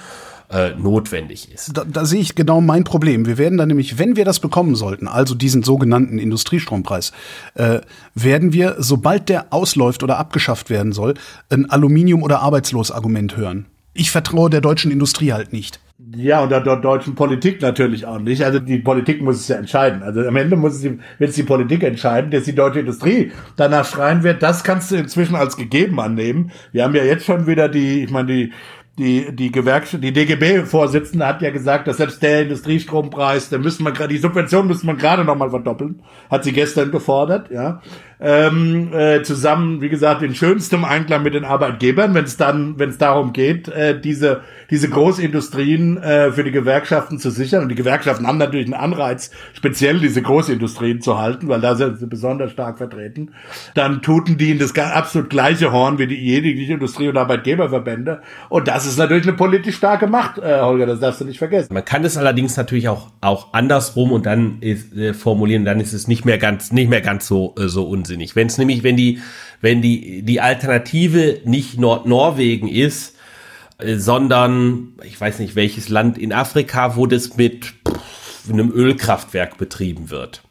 äh, notwendig ist. Da, da sehe ich genau mein Problem. Wir werden dann nämlich, wenn wir das bekommen sollten, also diesen sogenannten Industriestrompreis, äh, werden wir, sobald der ausläuft oder abgeschafft werden soll, ein Aluminium- oder Arbeitslos-Argument hören. Ich vertraue der deutschen Industrie halt nicht. Ja, und der, der deutschen Politik natürlich auch nicht. Also die Politik muss es ja entscheiden. Also am Ende muss es die, wird es die Politik entscheiden, dass die deutsche Industrie danach schreien wird. Das kannst du inzwischen als gegeben annehmen. Wir haben ja jetzt schon wieder die, ich meine, die Die, die Gewerkschaft, die D G B-Vorsitzende hat ja gesagt, dass selbst der Industriestrompreis, da müssen wir gerade, die Subvention müssen wir gerade nochmal verdoppeln, hat sie gestern gefordert, ja. Ähm, äh, zusammen, wie gesagt, in schönstem Einklang mit den Arbeitgebern, wenn es dann, wenn es darum geht, äh, diese, diese Großindustrien äh, für die Gewerkschaften zu sichern. Und die Gewerkschaften haben natürlich einen Anreiz, speziell diese Großindustrien zu halten, weil da sind sie besonders stark vertreten. Dann tuten die in das absolut gleiche Horn wie die jegliche Industrie- und Arbeitgeberverbände. Und das Das ist natürlich eine politisch starke Macht, äh, Holger, das darfst du nicht vergessen. Man kann es allerdings natürlich auch, auch andersrum und dann ist, äh, formulieren, dann ist es nicht mehr ganz, nicht mehr ganz so, äh, so unsinnig. Wenn es nämlich, wenn die, wenn die, die Alternative nicht Nordnorwegen ist, äh, sondern, ich weiß nicht, welches Land in Afrika, wo das mit pff, einem Ölkraftwerk betrieben wird.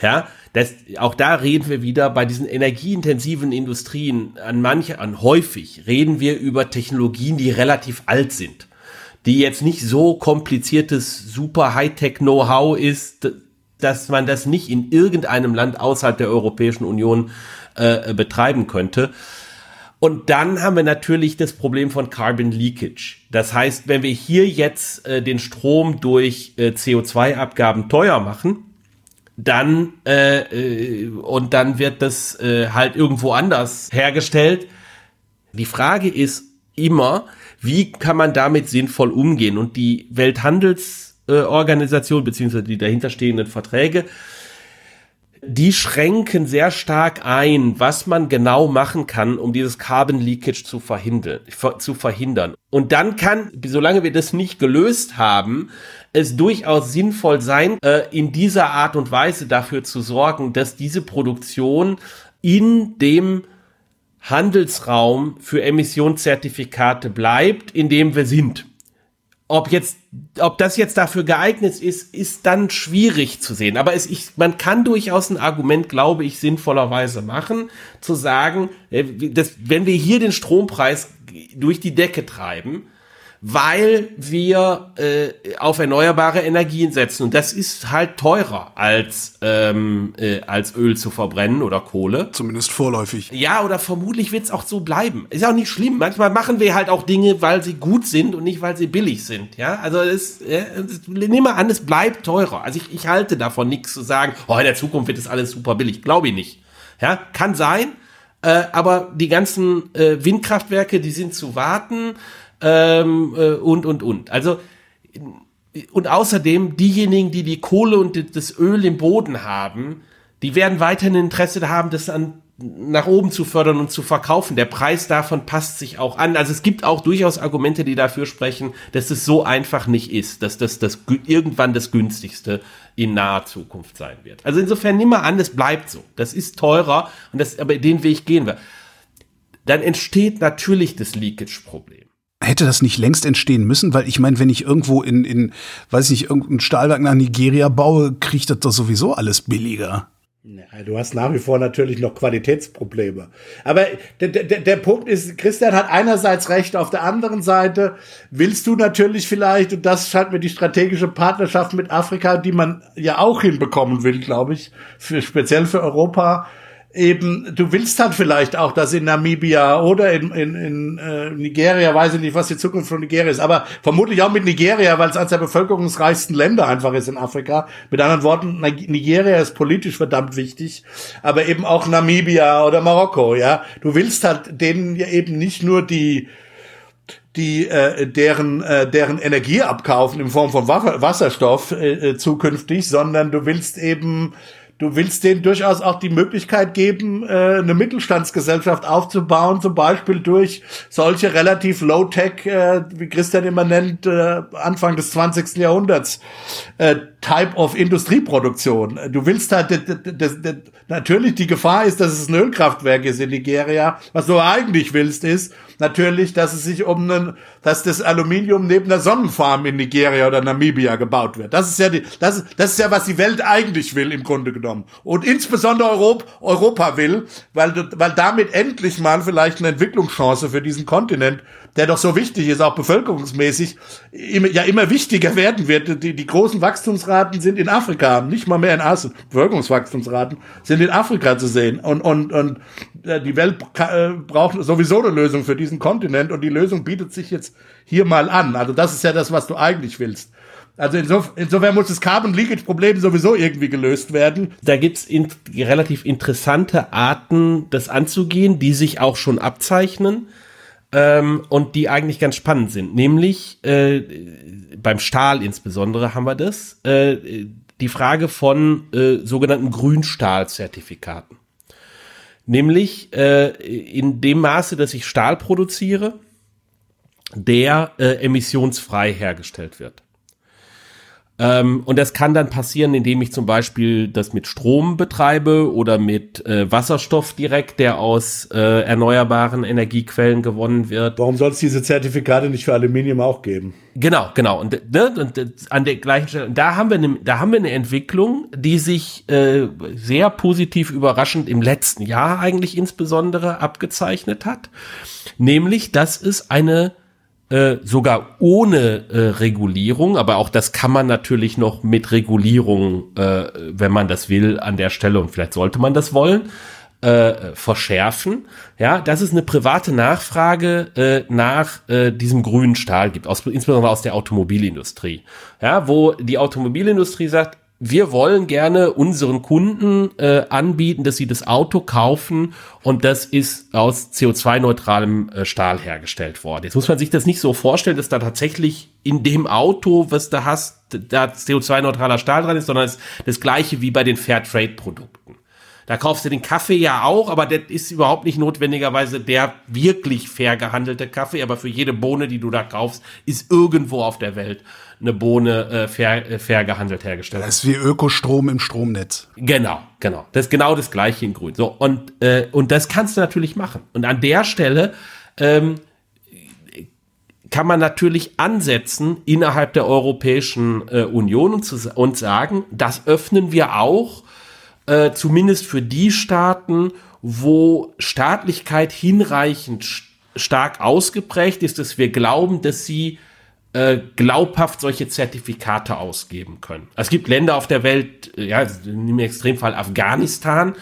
Ja, das, auch da reden wir wieder bei diesen energieintensiven Industrien an manche, an häufig reden wir über Technologien, die relativ alt sind, die jetzt nicht so kompliziertes super Hightech-Know-how ist, dass man das nicht in irgendeinem Land außerhalb der Europäischen Union äh, betreiben könnte. Und dann haben wir natürlich das Problem von Carbon Leakage. Das heißt, wenn wir hier jetzt äh, den Strom durch äh, C O zwei Abgaben teuer machen, dann äh, und dann wird das äh, halt irgendwo anders hergestellt. Die Frage ist immer, wie kann man damit sinnvoll umgehen? Und die Welthandelsorganisation äh, beziehungsweise die dahinterstehenden Verträge, die schränken sehr stark ein, was man genau machen kann, um dieses Carbon Leakage zu verhindern. zu verhindern. Und dann kann, solange wir das nicht gelöst haben, es durchaus sinnvoll sein, in dieser Art und Weise dafür zu sorgen, dass diese Produktion in dem Handelsraum für Emissionszertifikate bleibt, in dem wir sind. Ob jetzt, ob das jetzt dafür geeignet ist, ist dann schwierig zu sehen. Aber es, ich, man kann durchaus ein Argument, glaube ich, sinnvollerweise machen, zu sagen, dass, wenn wir hier den Strompreis durch die Decke treiben, weil wir äh, auf erneuerbare Energien setzen. Und das ist halt teurer, als, ähm, äh, als Öl zu verbrennen oder Kohle. Zumindest vorläufig. Ja, oder vermutlich wird es auch so bleiben. Ist auch nicht schlimm. Manchmal machen wir halt auch Dinge, weil sie gut sind und nicht, weil sie billig sind. Ja, also es, äh, es, nehmen wir an, es bleibt teurer. Also ich, ich halte davon nichts zu sagen, oh, in der Zukunft wird das alles super billig. Glaube ich nicht. Ja, kann sein, äh, aber die ganzen äh, Windkraftwerke, die sind zu warten. Ähm, äh, und, und, und. Also, und außerdem, diejenigen, die die Kohle und das Öl im Boden haben, die werden weiterhin Interesse haben, das an, nach oben zu fördern und zu verkaufen. Der Preis davon passt sich auch an. Also es gibt auch durchaus Argumente, die dafür sprechen, dass es so einfach nicht ist, dass das, das irgendwann das günstigste in naher Zukunft sein wird. Also insofern nimm mal an, es bleibt so. Das ist teurer, und das, aber den Weg gehen wir. Dann entsteht natürlich das Leakage-Problem. Hätte das nicht längst entstehen müssen? Weil ich meine, wenn ich irgendwo in, in weiß nicht, irgendein Stahlwerk nach Nigeria baue, kriegt das doch sowieso alles billiger. Ja, du hast nach wie vor natürlich noch Qualitätsprobleme. Aber der, der, der Punkt ist, Christian hat einerseits recht, auf der anderen Seite willst du natürlich vielleicht, und das scheint mir die strategische Partnerschaft mit Afrika, die man ja auch hinbekommen will, glaube ich, für, speziell für Europa, eben, du willst dann vielleicht auch, dass in Namibia oder in, in, in äh, Nigeria, weiß ich nicht, was die Zukunft von Nigeria ist, aber vermutlich auch mit Nigeria, weil es eines der bevölkerungsreichsten Länder einfach ist in Afrika. Mit anderen Worten, Nigeria ist politisch verdammt wichtig, aber eben auch Namibia oder Marokko, ja. Du willst halt denen ja eben nicht nur die die äh, deren äh, deren Energie abkaufen in Form von Wasserstoff äh, zukünftig, sondern du willst eben du willst denen durchaus auch die Möglichkeit geben, eine Mittelstandsgesellschaft aufzubauen, zum Beispiel durch solche relativ Low-Tech, wie Christian immer nennt, Anfang des zwanzigsten Jahrhunderts, Type of Industrieproduktion. Du willst halt, natürlich die Gefahr ist, dass es ein Ölkraftwerk ist in Nigeria. Was du eigentlich willst, ist natürlich, dass es sich um einen, dass das Aluminium neben einer Sonnenfarm in Nigeria oder Namibia gebaut wird. Das ist ja die, das, das ist ja, was die Welt eigentlich will im Grunde genommen. Und insbesondere Europa, Europa will, weil, weil damit endlich mal vielleicht eine Entwicklungschance für diesen Kontinent, der doch so wichtig ist, auch bevölkerungsmäßig, immer, ja immer wichtiger werden wird. Die, die großen Wachstumsraten sind in Afrika, nicht mal mehr in Asien. Bevölkerungswachstumsraten sind in Afrika zu sehen. Und, und, und die Welt braucht sowieso eine Lösung für diesen Kontinent. Und die Lösung bietet sich jetzt hier mal an. Also das ist ja das, was du eigentlich willst. Also insof- insofern muss das Carbon-Leakage-Problem sowieso irgendwie gelöst werden. Da gibt's in- relativ interessante Arten, das anzugehen, die sich auch schon abzeichnen. Ähm, und die eigentlich ganz spannend sind. Nämlich, äh, beim Stahl insbesondere haben wir das, äh, die Frage von äh, sogenannten Grünstahlzertifikaten. Nämlich äh, in dem Maße, dass ich Stahl produziere, der äh, emissionsfrei hergestellt wird. Ähm, und das kann dann passieren, indem ich zum Beispiel das mit Strom betreibe oder mit äh, Wasserstoff direkt, der aus äh, erneuerbaren Energiequellen gewonnen wird. Warum soll es diese Zertifikate nicht für Aluminium auch geben? Genau, genau. Und, ne, und an der gleichen Stelle, da haben wir eine, da haben wir eine Entwicklung, die sich äh, sehr positiv überraschend im letzten Jahr eigentlich insbesondere abgezeichnet hat, nämlich, dass es eine Äh, sogar ohne äh, Regulierung, aber auch das kann man natürlich noch mit Regulierung, äh, wenn man das will, an der Stelle, und vielleicht sollte man das wollen, äh, verschärfen. Ja, dass es eine private Nachfrage äh, nach äh, diesem grünen Stahl gibt, aus, insbesondere aus der Automobilindustrie. Ja, wo die Automobilindustrie sagt, wir wollen gerne unseren Kunden äh, anbieten, dass sie das Auto kaufen und das ist aus C O zwei neutralem äh, Stahl hergestellt worden. Jetzt muss man sich das nicht so vorstellen, dass da tatsächlich in dem Auto, was du hast, da C O zwei neutraler Stahl dran ist, sondern es ist das Gleiche wie bei den Fairtrade-Produkten. Da kaufst du den Kaffee ja auch, aber das ist überhaupt nicht notwendigerweise der wirklich fair gehandelte Kaffee, aber für jede Bohne, die du da kaufst, ist irgendwo auf der Welt eine Bohne äh, fair, äh, fair gehandelt hergestellt. Das ist wie Ökostrom im Stromnetz. Genau, genau. Das ist genau das Gleiche in Grün. So, und, äh, und das kannst du natürlich machen. Und an der Stelle ähm, kann man natürlich ansetzen innerhalb der Europäischen äh, Union und, zu, und sagen, das öffnen wir auch, äh, zumindest für die Staaten, wo Staatlichkeit hinreichend st- stark ausgeprägt ist, dass wir glauben, dass sie glaubhaft solche Zertifikate ausgeben können. Es gibt Länder auf der Welt, ja, im Extremfall Afghanistan,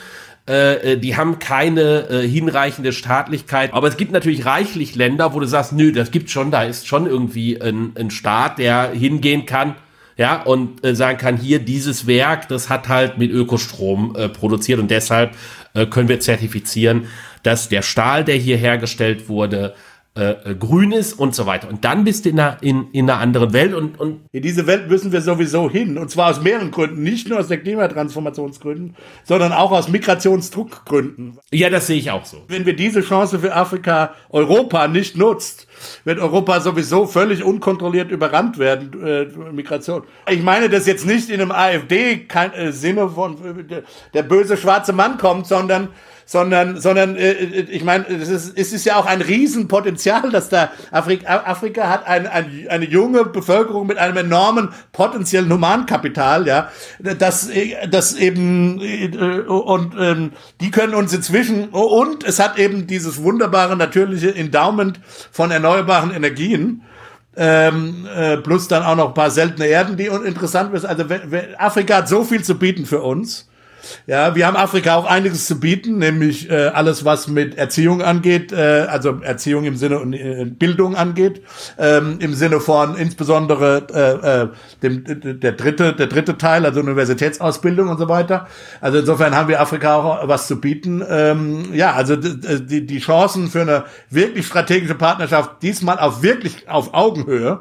äh, die haben keine äh, hinreichende Staatlichkeit. Aber es gibt natürlich reichlich Länder, wo du sagst, nö, das gibt schon, da ist schon irgendwie ein, ein Staat, der hingehen kann, ja, und äh, sagen kann, hier dieses Werk, das hat halt mit Ökostrom äh, produziert und deshalb äh, können wir zertifizieren, dass der Stahl, der hier hergestellt wurde, Äh, grün ist und so weiter. Und dann bist du in einer, in, in einer anderen Welt. Und, und in diese Welt müssen wir sowieso hin. Und zwar aus mehreren Gründen. Nicht nur aus der Klimatransformationsgründen, sondern auch aus Migrationsdruckgründen. Ja, das sehe ich auch so. Wenn wir diese Chance für Afrika, Europa nicht nutzt, wird Europa sowieso völlig unkontrolliert überrannt werden, äh, Migration. Ich meine das jetzt nicht in einem AfD-Sinne von äh, der böse schwarze Mann kommt, sondern sondern sondern äh, ich meine, es ist es ist ja auch ein Riesenpotenzial, dass da Afrika Afrika hat ein, ein, eine junge Bevölkerung mit einem enormen potenziellen Humankapital, ja, das das eben äh, und äh, die können uns inzwischen, und es hat eben dieses wunderbare natürliche Endowment von erneuerbaren Energien. Ähm, äh, plus dann auch noch ein paar seltene Erden, die interessant sind. Also we- we- Afrika hat so viel zu bieten für uns. Ja, wir haben Afrika auch einiges zu bieten, nämlich äh, alles, was mit Erziehung angeht, äh, also Erziehung im Sinne und äh, Bildung angeht, ähm, im Sinne von insbesondere äh, äh, dem der dritte der dritte Teil, also Universitätsausbildung und so weiter. Also insofern haben wir Afrika auch was zu bieten. Ähm, ja, also die die Chancen für eine wirklich strategische Partnerschaft diesmal auf wirklich auf Augenhöhe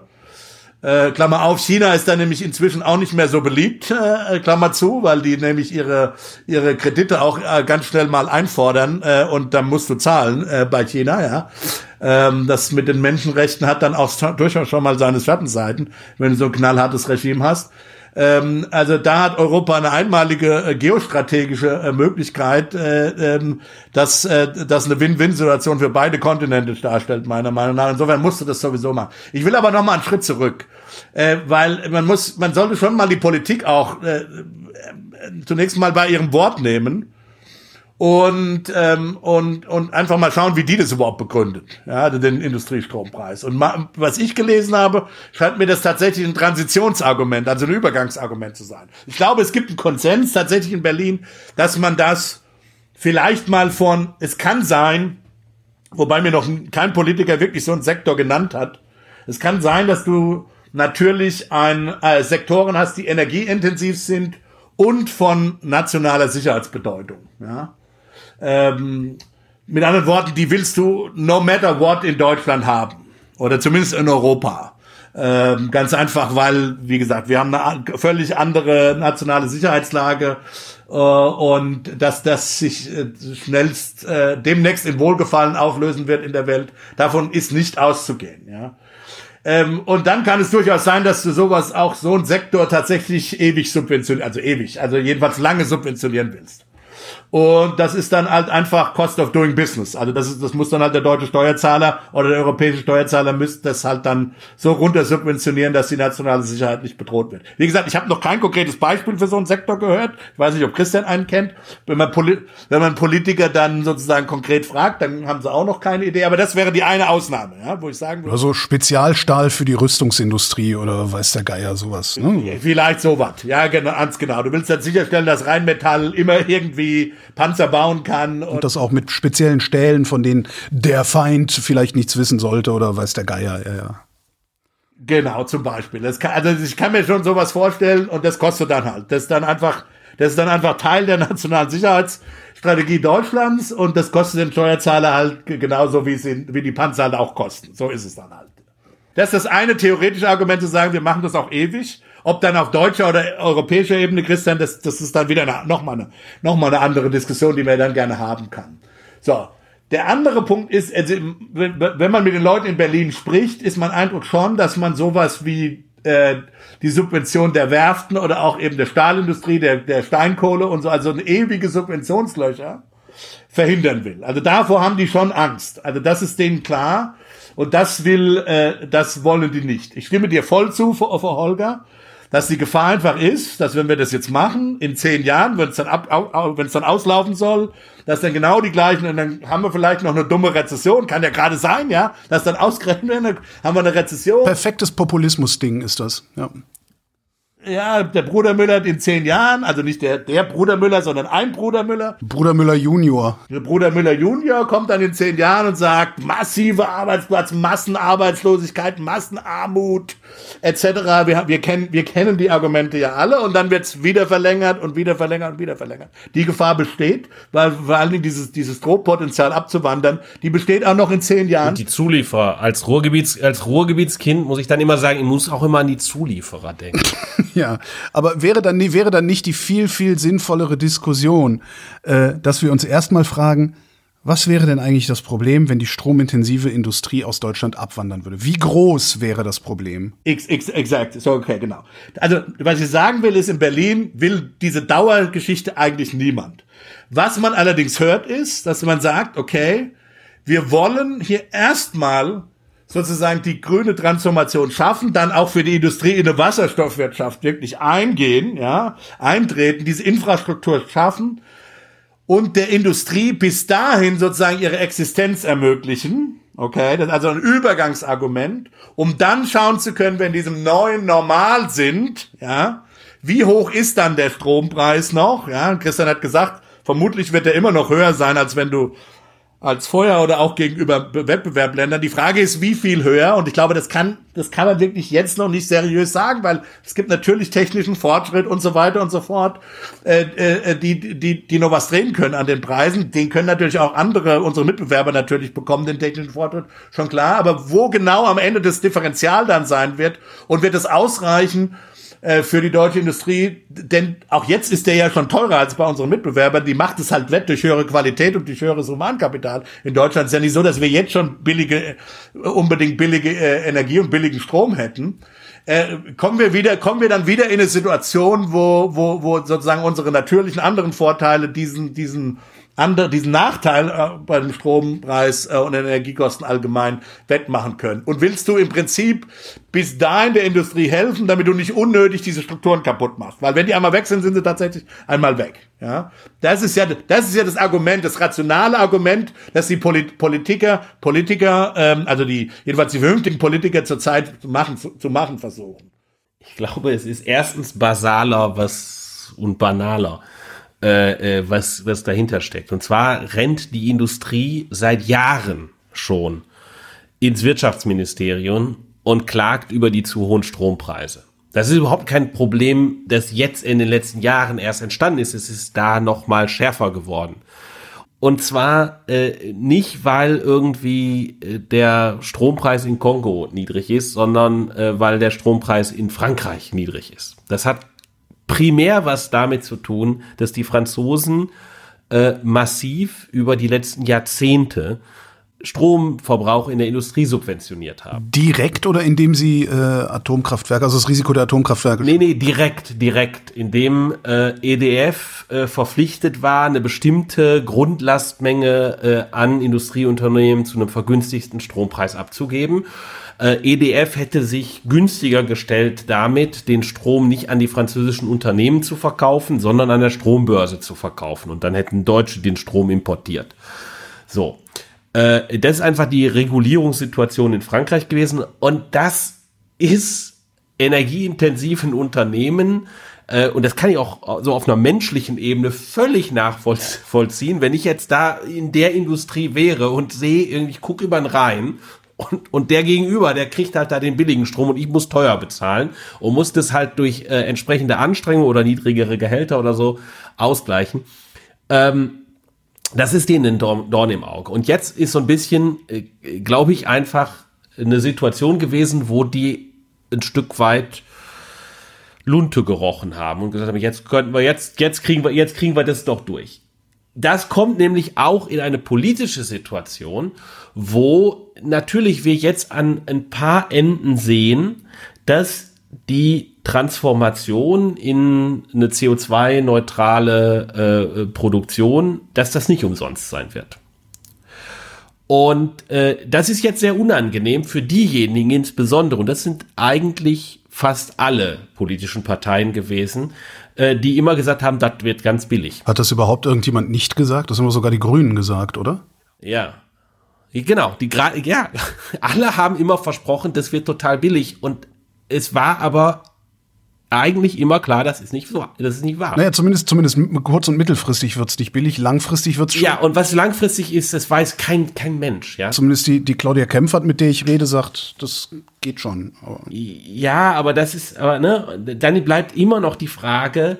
Äh, Klammer auf, China ist da nämlich inzwischen auch nicht mehr so beliebt, äh, Klammer zu, weil die nämlich ihre ihre Kredite auch äh, ganz schnell mal einfordern äh, und dann musst du zahlen äh, bei China, ja. Ähm, das mit den Menschenrechten hat dann auch durchaus schon mal seine Schattenseiten, wenn du so ein knallhartes Regime hast. Ähm, also da hat Europa eine einmalige äh, geostrategische äh, Möglichkeit, äh, ähm, dass äh, das eine Win-Win-Situation für beide Kontinente darstellt, meiner Meinung nach. Insofern musst du das sowieso machen. Ich will aber noch mal einen Schritt zurück, äh, weil man muss, man sollte schon mal die Politik auch äh, äh, zunächst mal bei ihrem Wort nehmen und ähm, und und einfach mal schauen, wie die das überhaupt begründet, ja, den Industriestrompreis. Und ma, was ich gelesen habe, scheint mir das tatsächlich ein Transitionsargument, also ein Übergangsargument zu sein. Ich glaube, es gibt einen Konsens tatsächlich in Berlin, dass man das vielleicht mal von, es kann sein, wobei mir noch kein Politiker wirklich so einen Sektor genannt hat, es kann sein, dass du natürlich ein äh, Sektoren hast, die energieintensiv sind und von nationaler Sicherheitsbedeutung, ja. Ähm, mit anderen Worten, die willst du no matter what in Deutschland haben oder zumindest in Europa. Ähm, ganz einfach, weil, wie gesagt, wir haben eine völlig andere nationale Sicherheitslage äh, und dass das sich äh, schnellst äh, demnächst in Wohlgefallen auflösen wird in der Welt, davon ist nicht auszugehen, ja. Ähm, und dann kann es durchaus sein, dass du sowas auch, so einen Sektor tatsächlich ewig subventionieren, also ewig, also jedenfalls lange subventionieren willst. Und das ist dann halt einfach Cost of Doing Business. Also das ist, das muss dann halt der deutsche Steuerzahler oder der europäische Steuerzahler müsste das halt dann so runter subventionieren, dass die nationale Sicherheit nicht bedroht wird. Wie gesagt, ich habe noch kein konkretes Beispiel für so einen Sektor gehört. Ich weiß nicht, ob Christian einen kennt. Wenn man, Poli- wenn man Politiker dann sozusagen konkret fragt, dann haben sie auch noch keine Idee. Aber das wäre die eine Ausnahme, ja, wo ich sagen würde. Also Spezialstahl für die Rüstungsindustrie oder weiß der Geier sowas. Ne? Vielleicht sowas. Ja, genau, ganz genau. Du willst dann sicherstellen, dass Rheinmetall immer irgendwie Panzer bauen kann. Und, und das auch mit speziellen Stählen, von denen der Feind vielleicht nichts wissen sollte oder weiß der Geier. Ja, ja. Genau, zum Beispiel. Das kann, also ich kann mir schon sowas vorstellen und das kostet dann halt. Das ist dann einfach, das ist dann einfach Teil der nationalen Sicherheitsstrategie Deutschlands und das kostet den Steuerzahler halt genauso, wie, es in, wie die Panzer halt auch kosten. So ist es dann halt. Das ist das eine theoretische Argument zu sagen, wir machen das auch ewig. Ob dann auf deutscher oder europäischer Ebene, Christian, das, das ist dann wieder eine, nochmal eine, nochmal eine andere Diskussion, die man dann gerne haben kann. So, der andere Punkt ist, also, wenn man mit den Leuten in Berlin spricht, ist mein Eindruck schon, dass man sowas wie äh, die Subvention der Werften oder auch eben der Stahlindustrie, der, der Steinkohle und so, also eine ewige Subventionslöcher verhindern will. Also davor haben die schon Angst. Also das ist denen klar und das will, äh, das wollen die nicht. Ich stimme dir voll zu, vor, vor Holger, dass die Gefahr einfach ist, dass wenn wir das jetzt machen, in zehn Jahren, wenn es dann ab, wenn es dann auslaufen soll, dass dann genau die gleichen, und dann haben wir vielleicht noch eine dumme Rezession, kann ja gerade sein, ja, dass dann ausgerechnet werden, dann haben wir eine Rezession. Perfektes Populismus-Ding ist das, ja. Ja, der Bruder Müller hat in zehn Jahren, also nicht der, der Bruder Müller, sondern ein Bruder Müller. Bruder Müller Junior. Der Bruder Müller Junior kommt dann in zehn Jahren und sagt, massive Arbeitsplatz, Massenarbeitslosigkeit, Massenarmut et cetera. Wir, wir, kennen, wir kennen die Argumente ja alle und dann wird's wieder verlängert und wieder verlängert und wieder verlängert. Die Gefahr besteht, weil vor allen Dingen dieses, dieses Drohpotenzial abzuwandern, die besteht auch noch in zehn Jahren. Und die Zulieferer. Als Ruhrgebiets, als Ruhrgebietskind muss ich dann immer sagen, ich muss auch immer an die Zulieferer denken. Ja, aber wäre dann, wäre dann nicht die viel, viel sinnvollere Diskussion, äh, dass wir uns erstmal fragen, was wäre denn eigentlich das Problem, wenn die stromintensive Industrie aus Deutschland abwandern würde? Wie groß wäre das Problem? Ex, ex, exakt, so, okay, genau. Also, was ich sagen will, ist, in Berlin will diese Dauergeschichte eigentlich niemand. Was man allerdings hört, ist, dass man sagt, okay, wir wollen hier erstmal sozusagen die grüne Transformation schaffen, dann auch für die Industrie in eine Wasserstoffwirtschaft wirklich eingehen, ja, eintreten, diese Infrastruktur schaffen und der Industrie bis dahin sozusagen ihre Existenz ermöglichen, okay, das ist also ein Übergangsargument, um dann schauen zu können, wenn wir in diesem neuen Normal sind, ja, wie hoch ist dann der Strompreis noch, ja, Christian hat gesagt, vermutlich wird er immer noch höher sein, als wenn du als vorher oder auch gegenüber Wettbewerbsländern. Die Frage ist, wie viel höher? Und ich glaube, das kann, das kann man wirklich jetzt noch nicht seriös sagen, weil es gibt natürlich technischen Fortschritt und so weiter und so fort, äh, die, die, die noch was drehen können an den Preisen. Den können natürlich auch andere, unsere Mitbewerber natürlich bekommen, den technischen Fortschritt, schon klar. Aber wo genau am Ende das Differential dann sein wird und wird es ausreichen für die deutsche Industrie, denn auch jetzt ist der ja schon teurer als bei unseren Mitbewerbern, die macht es halt wett durch höhere Qualität und durch höheres Humankapital. In Deutschland ist ja nicht so, dass wir jetzt schon billige, unbedingt billige Energie und billigen Strom hätten. Kommen wir wieder, kommen wir dann wieder in eine Situation, wo, wo, wo sozusagen unsere natürlichen anderen Vorteile diesen, diesen, andere, diesen Nachteil beim Strompreis und den Energiekosten allgemein wettmachen können. Und willst du im Prinzip bis dahin der Industrie helfen, damit du nicht unnötig diese Strukturen kaputt machst? Weil wenn die einmal weg sind, sind sie tatsächlich einmal weg. Ja, das ist ja, das ist ja das Argument, das rationale Argument, dass die Polit- Politiker, Politiker, ähm, also die jedenfalls die vernünftigen Politiker zurzeit zu machen, zu, zu machen versuchen. Ich glaube, es ist erstens basaler was und banaler. Äh, was, was dahinter steckt. Und zwar rennt die Industrie seit Jahren schon ins Wirtschaftsministerium und klagt über die zu hohen Strompreise. Das ist überhaupt kein Problem, das jetzt in den letzten Jahren erst entstanden ist. Es ist da nochmal schärfer geworden. Und zwar äh, nicht, weil irgendwie äh, der Strompreis in Kongo niedrig ist, sondern äh, weil der Strompreis in Frankreich niedrig ist. Das hat primär was damit zu tun, dass die Franzosen äh, massiv über die letzten Jahrzehnte Stromverbrauch in der Industrie subventioniert haben. Direkt oder indem sie äh, Atomkraftwerke, also das Risiko der Atomkraftwerke? Nee, nee, direkt, direkt. Indem äh, E D F äh, verpflichtet war, eine bestimmte Grundlastmenge äh, an Industrieunternehmen zu einem vergünstigten Strompreis abzugeben. E D F hätte sich günstiger gestellt damit, den Strom nicht an die französischen Unternehmen zu verkaufen, sondern an der Strombörse zu verkaufen. Und dann hätten Deutsche den Strom importiert. So, das ist einfach die Regulierungssituation in Frankreich gewesen. Und das ist energieintensiven Unternehmen, und das kann ich auch so auf einer menschlichen Ebene völlig nachvollziehen, wenn ich jetzt da in der Industrie wäre und sehe, irgendwie, ich gucke über den Rhein, Und, und der Gegenüber, der kriegt halt da den billigen Strom und ich muss teuer bezahlen und muss das halt durch äh, entsprechende Anstrengungen oder niedrigere Gehälter oder so ausgleichen. Ähm, das ist denen ein Dorn im Auge. Und jetzt ist so ein bisschen, äh, glaube ich, einfach eine Situation gewesen, wo die ein Stück weit Lunte gerochen haben und gesagt haben, jetzt könnten wir, jetzt, jetzt kriegen wir, jetzt kriegen wir das doch durch. Das kommt nämlich auch in eine politische Situation, wo natürlich wir jetzt an ein paar Enden sehen, dass die Transformation in eine C O zwei neutrale äh, Produktion, dass das nicht umsonst sein wird. Und äh, das ist jetzt sehr unangenehm für diejenigen insbesondere, und das sind eigentlich fast alle politischen Parteien gewesen, die immer gesagt haben, das wird ganz billig. Hat das überhaupt irgendjemand nicht gesagt? Das haben sogar die Grünen gesagt, oder? Ja, genau. Die Gra- ja, alle haben immer versprochen, das wird total billig. Und es war aber eigentlich immer klar, das ist nicht so, das ist nicht wahr. Naja, zumindest, zumindest kurz- und mittelfristig wird's nicht billig, langfristig wird's schon. Ja, und was langfristig ist, das weiß kein, kein Mensch, ja. Zumindest die, die Claudia Kempfert, mit der ich rede, sagt, das geht schon. Aber ja, aber das ist, aber, ne, dann bleibt immer noch die Frage,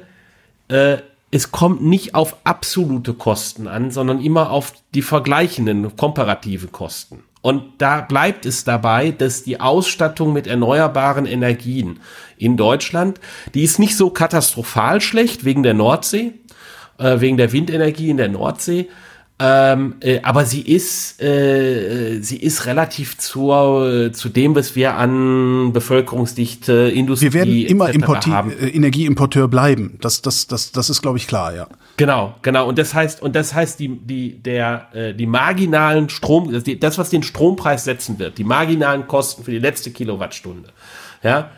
äh, es kommt nicht auf absolute Kosten an, sondern immer auf die vergleichenden, komparativen Kosten. Und da bleibt es dabei, dass die Ausstattung mit erneuerbaren Energien in Deutschland, die ist nicht so katastrophal schlecht wegen der Nordsee, äh, wegen der Windenergie in der Nordsee, ähm, äh, aber sie ist, äh, sie ist relativ zur, äh, zu dem, was wir an Bevölkerungsdichte, Industrie, wir werden immer Importi- haben. Energieimporteur bleiben. Das, das, das, das ist, glaube ich, klar, ja. Genau, genau. Und das heißt, und das heißt, die, die, der, äh, die marginalen Strom, das, was den Strompreis setzen wird, die marginalen Kosten für die letzte Kilowattstunde, ja,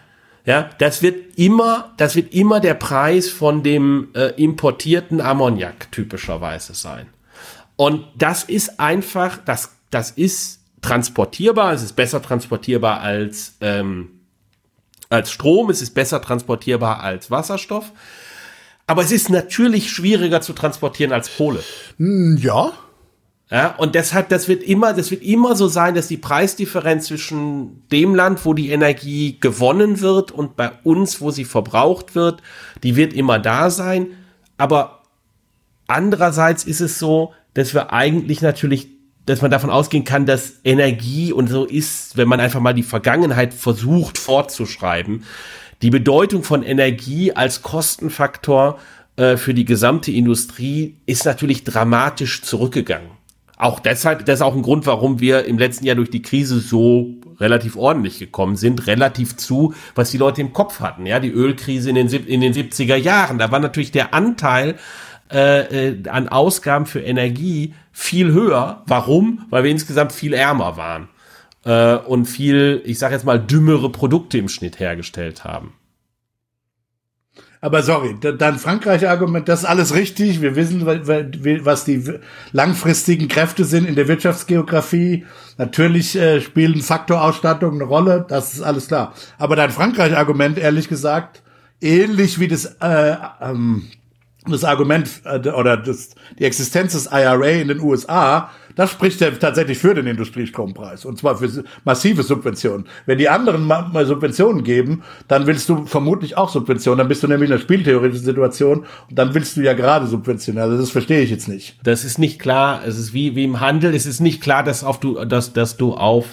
ja, das wird immer, das wird immer der Preis von dem äh, importierten Ammoniak typischerweise sein. Und das ist einfach, das, das ist transportierbar, es ist besser transportierbar als, ähm, als Strom, es ist besser transportierbar als Wasserstoff. Aber es ist natürlich schwieriger zu transportieren als Kohle. Ja. Ja, und deshalb, das wird immer, das wird immer so sein, dass die Preisdifferenz zwischen dem Land, wo die Energie gewonnen wird, und bei uns, wo sie verbraucht wird, die wird immer da sein. Aber andererseits ist es so, dass wir eigentlich natürlich, dass man davon ausgehen kann, dass Energie, und so ist, wenn man einfach mal die Vergangenheit versucht fortzuschreiben, die Bedeutung von Energie als Kostenfaktor äh, für die gesamte Industrie ist natürlich dramatisch zurückgegangen. Auch deshalb, das ist auch ein Grund, warum wir im letzten Jahr durch die Krise so relativ ordentlich gekommen sind, relativ zu, was die Leute im Kopf hatten. Ja, die Ölkrise in den, in den siebziger Jahren, da war natürlich der Anteil äh, an Ausgaben für Energie viel höher. Warum? Weil wir insgesamt viel ärmer waren äh, und viel, ich sage jetzt mal, dümmere Produkte im Schnitt hergestellt haben. Aber sorry, dann Frankreich-Argument, das ist alles richtig. Wir wissen, was die langfristigen Kräfte sind in der Wirtschaftsgeografie. Natürlich äh, spielen Faktorausstattung eine Rolle, das ist alles klar. Aber dein Frankreich-Argument, ehrlich gesagt, ähnlich wie das äh, ähm, das Argument äh, oder das, die Existenz des I R A in den U S A, das spricht ja tatsächlich für den Industriestrompreis, und zwar für massive Subventionen. Wenn die anderen mal Subventionen geben, dann willst du vermutlich auch Subventionen, dann bist du nämlich in einer spieltheoretischen Situation und dann willst du ja gerade subventionieren. Also das verstehe ich jetzt nicht. Das ist nicht klar, es ist wie, wie im Handel, es ist nicht klar, dass, auf du, dass, dass du auf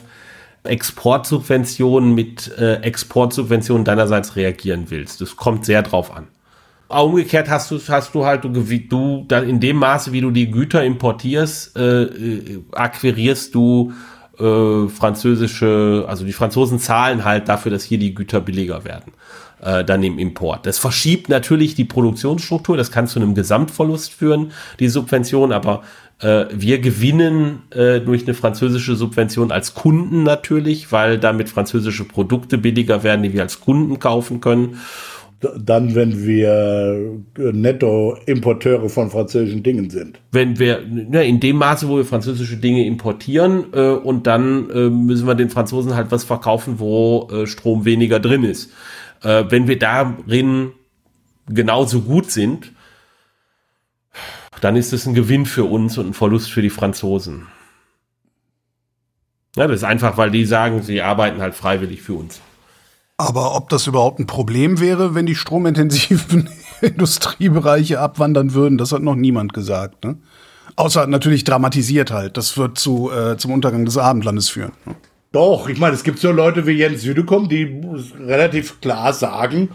Exportsubventionen mit äh, Exportsubventionen deinerseits reagieren willst. Das kommt sehr drauf an. Umgekehrt hast du, hast du halt, du, du dann in dem Maße, wie du die Güter importierst, äh, äh, akquirierst du äh, französische, also die Franzosen zahlen halt dafür, dass hier die Güter billiger werden, äh, dann im Import. Das verschiebt natürlich die Produktionsstruktur, das kann zu einem Gesamtverlust führen, die Subvention, aber äh, wir gewinnen äh, durch eine französische Subvention als Kunden natürlich, weil damit französische Produkte billiger werden, die wir als Kunden kaufen können. Dann, wenn wir Nettoimporteure von französischen Dingen sind. Wenn wir, ja, in dem Maße, wo wir französische Dinge importieren, äh, und dann äh, müssen wir den Franzosen halt was verkaufen, wo äh, Strom weniger drin ist. Äh, wenn wir darin genauso gut sind, dann ist es ein Gewinn für uns und ein Verlust für die Franzosen. Ja, das ist einfach, weil die sagen, sie arbeiten halt freiwillig für uns. Aber ob das überhaupt ein Problem wäre, wenn die stromintensiven Industriebereiche abwandern würden, das hat noch niemand gesagt, ne? Außer natürlich dramatisiert halt. Das wird zu äh, zum Untergang des Abendlandes führen. Ne? Doch, ich meine, es gibt so Leute wie Jens Südekum, die relativ klar sagen,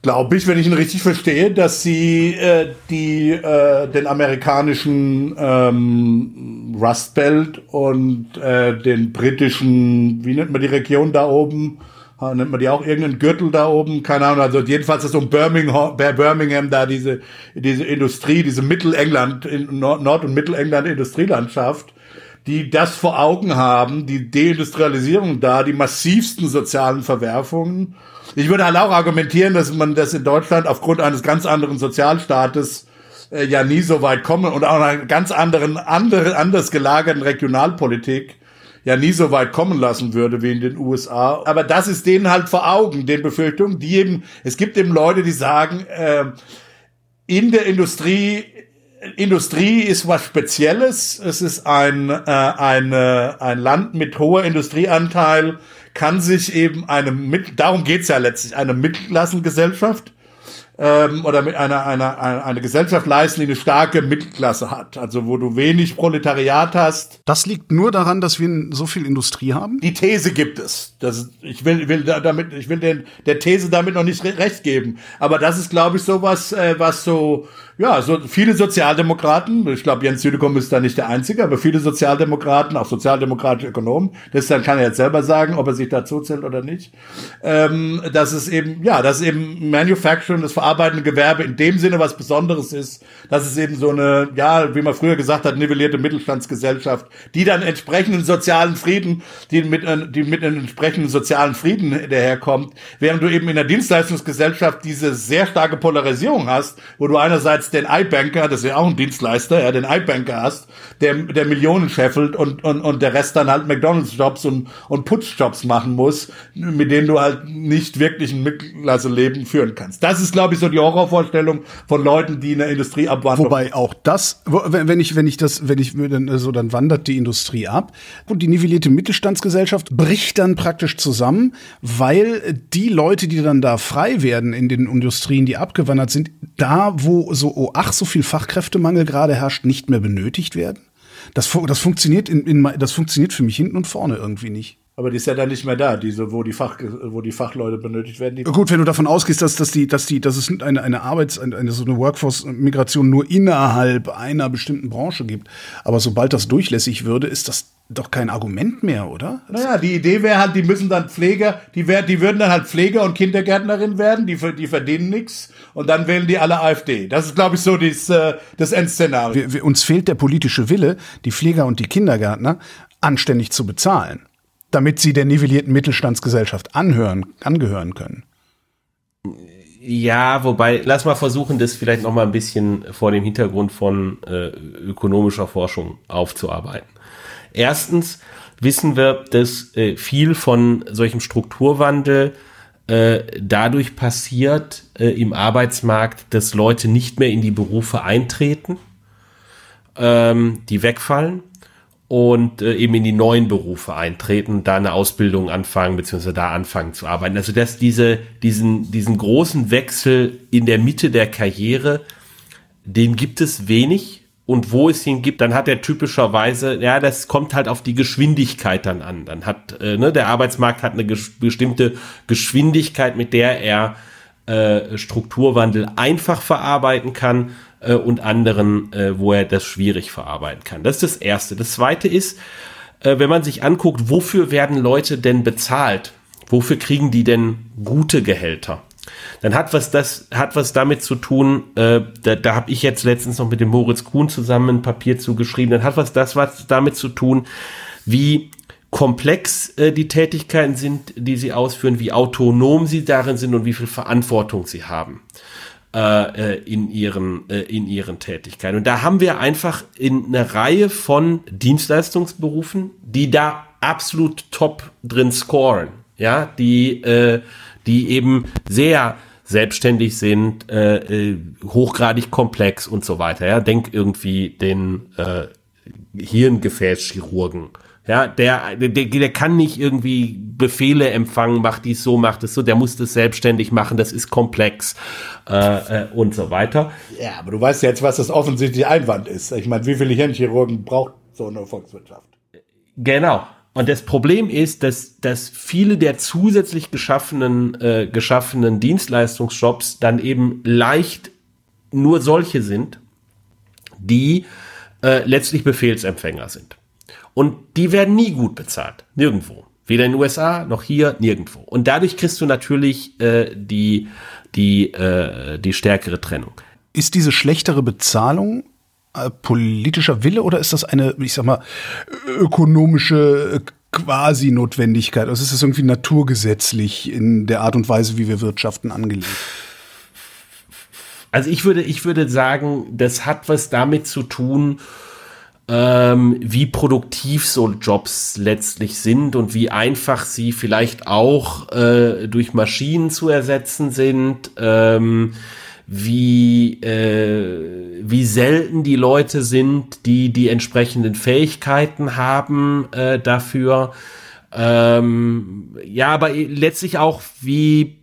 glaube ich, wenn ich ihn richtig verstehe, dass sie äh, die äh, den amerikanischen ähm, Rust Belt und äh, den britischen, wie nennt man die Region da oben? Nennt man die auch irgendeinen Gürtel da oben? Keine Ahnung. Also jedenfalls ist um Birmingham, Birmingham da diese diese Industrie, diese Mittelengland, Nord- und Mittelengland-Industrielandschaft, die das vor Augen haben, die Deindustrialisierung da, die massivsten sozialen Verwerfungen. Ich würde halt auch argumentieren, dass man das in Deutschland aufgrund eines ganz anderen Sozialstaates äh, ja nie so weit komme und auch einer ganz anderen, andere, anders gelagerten Regionalpolitik ja nie so weit kommen lassen würde wie in den U S A. Aber das ist denen halt vor Augen, den Befürchtungen, die eben, es gibt eben Leute, die sagen, äh, in der Industrie, Industrie ist was Spezielles, es ist ein, äh, eine, ein Land mit hoher Industrieanteil, kann sich eben einem, darum geht's ja letztlich, eine Mittelklassengesellschaft ähm, oder mit einer, einer, einer, einer Gesellschaft leisten, die eine starke Mittelklasse hat, also wo du wenig Proletariat hast. Das liegt nur daran, dass wir so viel Industrie haben? Die These gibt es. Das, ich will, will damit, ich will den, der These damit noch nicht recht geben. Aber das ist, glaube ich, sowas, äh, was so, ja, so viele Sozialdemokraten, ich glaube, Jens Südekum ist da nicht der Einzige, aber viele Sozialdemokraten, auch sozialdemokratische Ökonomen, das dann kann er jetzt selber sagen, ob er sich dazu zählt oder nicht, ähm, dass es eben, ja, dass eben Manufacturing, das verarbeitende Gewerbe in dem Sinne was Besonderes ist, dass es eben so eine, ja, wie man früher gesagt hat, nivellierte Mittelstandsgesellschaft, die dann entsprechenden sozialen Frieden, die mit, die mit einem entsprechenden sozialen Frieden daherkommt, während du eben in der Dienstleistungsgesellschaft diese sehr starke Polarisierung hast, wo du einerseits den I-Banker, das ist ja auch ein Dienstleister, ja, den I-Banker hast, der, der Millionen scheffelt und, und, und der Rest dann halt McDonalds-Jobs und, und Putzjobs machen muss, mit denen du halt nicht wirklich ein Mittelklasseleben führen kannst. Das ist, glaube ich, irgendwie so die Horrorvorstellung von Leuten, die in der Industrie abwandern. Wobei auch das, wenn ich, wenn ich das, wenn ich dann so, dann wandert die Industrie ab und die nivellierte Mittelstandsgesellschaft bricht dann praktisch zusammen, weil die Leute, die dann da frei werden in den Industrien, die abgewandert sind, da wo so, oh ach, so viel Fachkräftemangel gerade herrscht, nicht mehr benötigt werden. Das, das funktioniert in, in, das funktioniert für mich hinten und vorne irgendwie nicht. Aber die ist ja dann nicht mehr da, diese, wo die Fach, wo die Fachleute benötigt werden. Die Gut, wenn du davon ausgehst, dass, dass die, dass die, dass es eine, eine Arbeits-, eine, so eine Workforce-Migration nur innerhalb einer bestimmten Branche gibt. Aber sobald das durchlässig würde, ist das doch kein Argument mehr, oder? Naja, die Idee wäre halt, die müssen dann Pfleger, die wär, die würden dann halt Pfleger und Kindergärtnerin werden, die, die verdienen nichts und dann wählen die alle AfD. Das ist, glaube ich, so dies, äh, das Endszenario. Wir, wir, uns fehlt der politische Wille, die Pfleger und die Kindergärtner anständig zu bezahlen, damit sie der nivellierten Mittelstandsgesellschaft anhören, angehören können. Ja, wobei, lass mal versuchen, das vielleicht noch mal ein bisschen vor dem Hintergrund von äh, ökonomischer Forschung aufzuarbeiten. Erstens wissen wir, dass äh, viel von solchem Strukturwandel äh, dadurch passiert äh, im Arbeitsmarkt, dass Leute nicht mehr in die Berufe eintreten, ähm, die wegfallen und äh, eben in die neuen Berufe eintreten, da eine Ausbildung anfangen beziehungsweise da anfangen zu arbeiten. Also dass diese diesen diesen großen Wechsel in der Mitte der Karriere, den gibt es wenig. Und wo es ihn gibt, dann hat er typischerweise, ja, das kommt halt auf die Geschwindigkeit dann an. Dann hat, äh, ne, der Arbeitsmarkt hat eine ges- bestimmte Geschwindigkeit, mit der er äh, Strukturwandel einfach verarbeiten kann äh, und anderen, äh, wo er das schwierig verarbeiten kann. Das ist das Erste. Das Zweite ist, äh, wenn man sich anguckt, wofür werden Leute denn bezahlt? Wofür kriegen die denn gute Gehälter? Dann hat was das hat was damit zu tun, äh, da, da habe ich jetzt letztens noch mit dem Moritz Kuhn zusammen ein Papier zugeschrieben, dann hat was das was damit zu tun, wie komplex äh, die Tätigkeiten sind, die sie ausführen, wie autonom sie darin sind und wie viel Verantwortung sie haben äh, in ihren äh, in ihren Tätigkeiten. Und da haben wir einfach in einer Reihe von Dienstleistungsberufen, die da absolut top drin scoren, ja, die äh, die eben sehr selbstständig sind, äh, hochgradig komplex und so weiter. Ja, denk irgendwie den äh, Hirngefäßchirurgen. Ja, der, der der kann nicht irgendwie Befehle empfangen, macht dies so, macht es so. Der muss das selbstständig machen. Das ist komplex äh, äh, und so weiter. Ja, aber du weißt ja jetzt, was das offensichtliche Einwand ist. Ich meine, wie viele Hirnchirurgen braucht so eine Volkswirtschaft? Genau. Und das Problem ist, dass, dass viele der zusätzlich geschaffenen, äh, geschaffenen Dienstleistungsjobs dann eben leicht nur solche sind, die äh, letztlich Befehlsempfänger sind. Und die werden nie gut bezahlt, nirgendwo. Weder in den U S A noch hier, nirgendwo. Und dadurch kriegst du natürlich äh, die, die, äh, die stärkere Trennung. Ist diese schlechtere Bezahlung politischer Wille oder ist das eine, ich sag mal, ökonomische Quasi-Notwendigkeit? Also ist das irgendwie naturgesetzlich in der Art und Weise, wie wir wirtschaften, angelegt? Also ich würde, ich würde sagen, das hat was damit zu tun, ähm, wie produktiv so Jobs letztlich sind und wie einfach sie vielleicht auch äh, durch Maschinen zu ersetzen sind, ähm, wie äh, wie selten die Leute sind, die die entsprechenden Fähigkeiten haben äh, dafür. Ähm, ja, aber letztlich auch, wie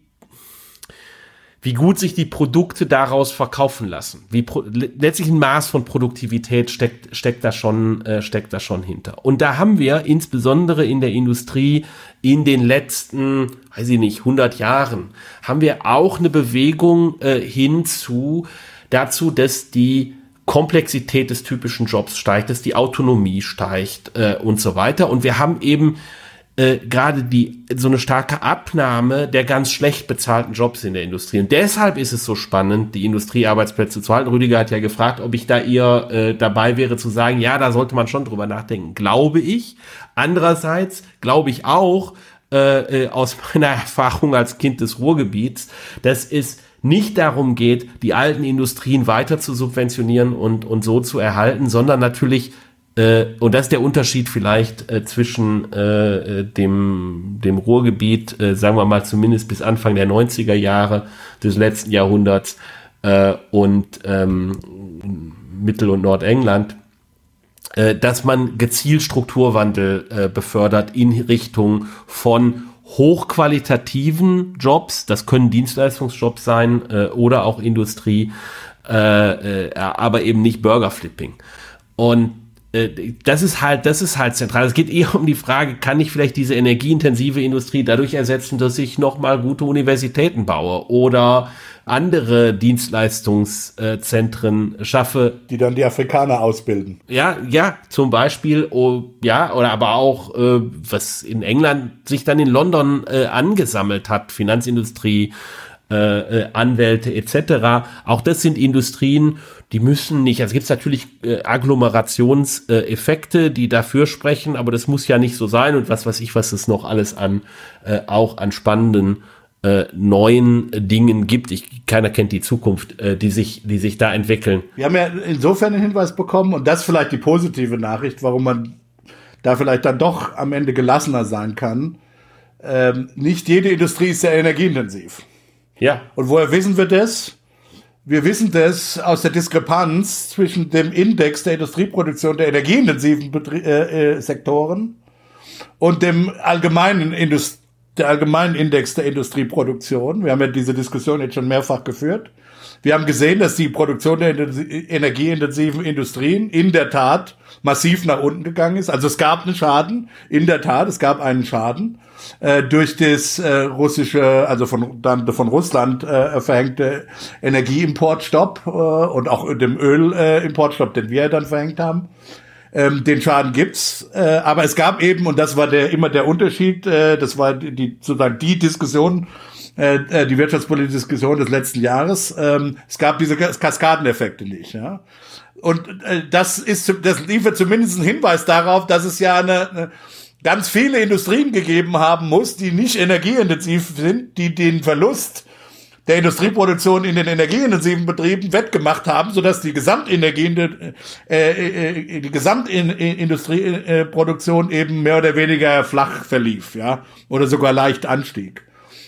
wie gut sich die Produkte daraus verkaufen lassen. Wie pro- letztlich ein Maß von Produktivität steckt steckt da schon äh, steckt da schon hinter. Und da haben wir insbesondere in der Industrie in den letzten, weiß ich nicht, hundert Jahren haben wir auch eine Bewegung äh, hin zu dazu, dass die Komplexität des typischen Jobs steigt, dass die Autonomie steigt äh, und so weiter. Und wir haben eben Äh, gerade die so eine starke Abnahme der ganz schlecht bezahlten Jobs in der Industrie. Und deshalb ist es so spannend, die Industriearbeitsplätze zu halten. Rüdiger hat ja gefragt, ob ich da eher äh, dabei wäre zu sagen, ja, da sollte man schon drüber nachdenken, glaube ich. Andererseits glaube ich auch, äh, äh, aus meiner Erfahrung als Kind des Ruhrgebiets, dass es nicht darum geht, die alten Industrien weiter zu subventionieren und, und so zu erhalten, sondern natürlich Und das ist der Unterschied vielleicht äh, zwischen äh, dem, dem Ruhrgebiet, äh, sagen wir mal zumindest bis Anfang der neunziger Jahre des letzten Jahrhunderts äh, und ähm, Mittel- und Nordengland, äh, dass man gezielt Strukturwandel äh, befördert in Richtung von hochqualitativen Jobs, das können Dienstleistungsjobs sein äh, oder auch Industrie, äh, äh, aber eben nicht Burgerflipping. Und Das ist halt, das ist halt zentral. Es geht eher um die Frage, kann ich vielleicht diese energieintensive Industrie dadurch ersetzen, dass ich nochmal gute Universitäten baue oder andere Dienstleistungszentren schaffe. Die dann die Afrikaner ausbilden. Ja, ja, zum Beispiel, oh, ja, oder aber auch, äh, was in England sich dann in London äh, angesammelt hat, Finanzindustrie, Äh, Anwälte et cetera. Auch das sind Industrien, die müssen nicht, also es gibt natürlich äh, Agglomerationseffekte, äh, die dafür sprechen, aber das muss ja nicht so sein und was weiß ich, was es noch alles an, äh, auch an spannenden äh, neuen Dingen gibt. Ich, keiner kennt die Zukunft, äh, die sich, die sich da entwickeln. Wir haben ja insofern einen Hinweis bekommen und das ist vielleicht die positive Nachricht, warum man da vielleicht dann doch am Ende gelassener sein kann. Ähm, nicht jede Industrie ist sehr energieintensiv. Ja. Und woher wissen wir das? Wir wissen das aus der Diskrepanz zwischen dem Index der Industrieproduktion der energieintensiven Betrie- äh, äh, Sektoren und dem allgemeinen, Indust- der allgemeinen Index der Industrieproduktion. Wir haben ja diese Diskussion jetzt schon mehrfach geführt. Wir haben gesehen, dass die Produktion der Inten- energieintensiven Industrien in der Tat massiv nach unten gegangen ist. Also es gab einen Schaden, in der Tat, es gab einen Schaden äh, durch das äh, russische, also von dann von Russland äh, verhängte Energieimportstopp äh, und auch dem Ölimportstopp, äh, den wir dann verhängt haben. Ähm, den Schaden gibt's, äh, aber es gab eben, und das war der immer der Unterschied, äh, das war die sozusagen die Diskussion, äh, die wirtschaftspolitische Diskussion des letzten Jahres. Ähm, es gab diese Kaskadeneffekte nicht, ja. Und äh, das ist, das liefert zumindest einen Hinweis darauf, dass es ja eine, eine ganz viele Industrien gegeben haben muss, die nicht energieintensiv sind, die den Verlust der Industrieproduktion in den energieintensiven Betrieben wettgemacht haben, sodass die Gesamtenergie, äh, äh, die Gesamtindustrieproduktion eben mehr oder weniger flach verlief, ja, oder sogar leicht anstieg.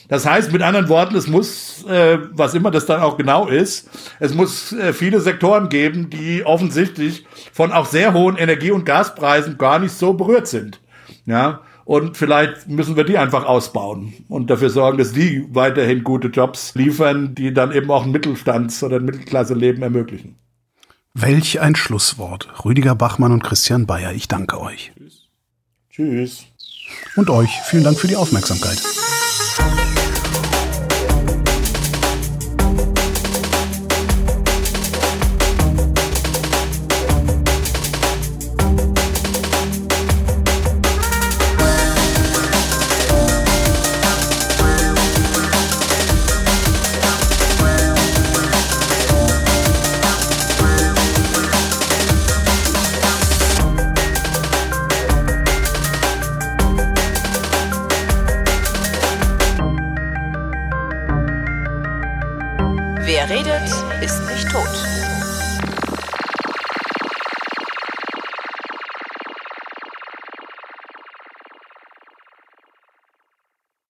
Das heißt, mit anderen Worten, es muss, äh, was immer das dann auch genau ist, es muss äh, viele Sektoren geben, die offensichtlich von auch sehr hohen Energie- und Gaspreisen gar nicht so berührt sind. Ja, und vielleicht müssen wir die einfach ausbauen und dafür sorgen, dass die weiterhin gute Jobs liefern, die dann eben auch ein Mittelstands- oder ein Mittelklasseleben ermöglichen. Welch ein Schlusswort. Rüdiger Bachmann und Christian Bayer, ich danke euch. Tschüss. Tschüss. Und euch vielen Dank für die Aufmerksamkeit. Wer redet, ist nicht tot.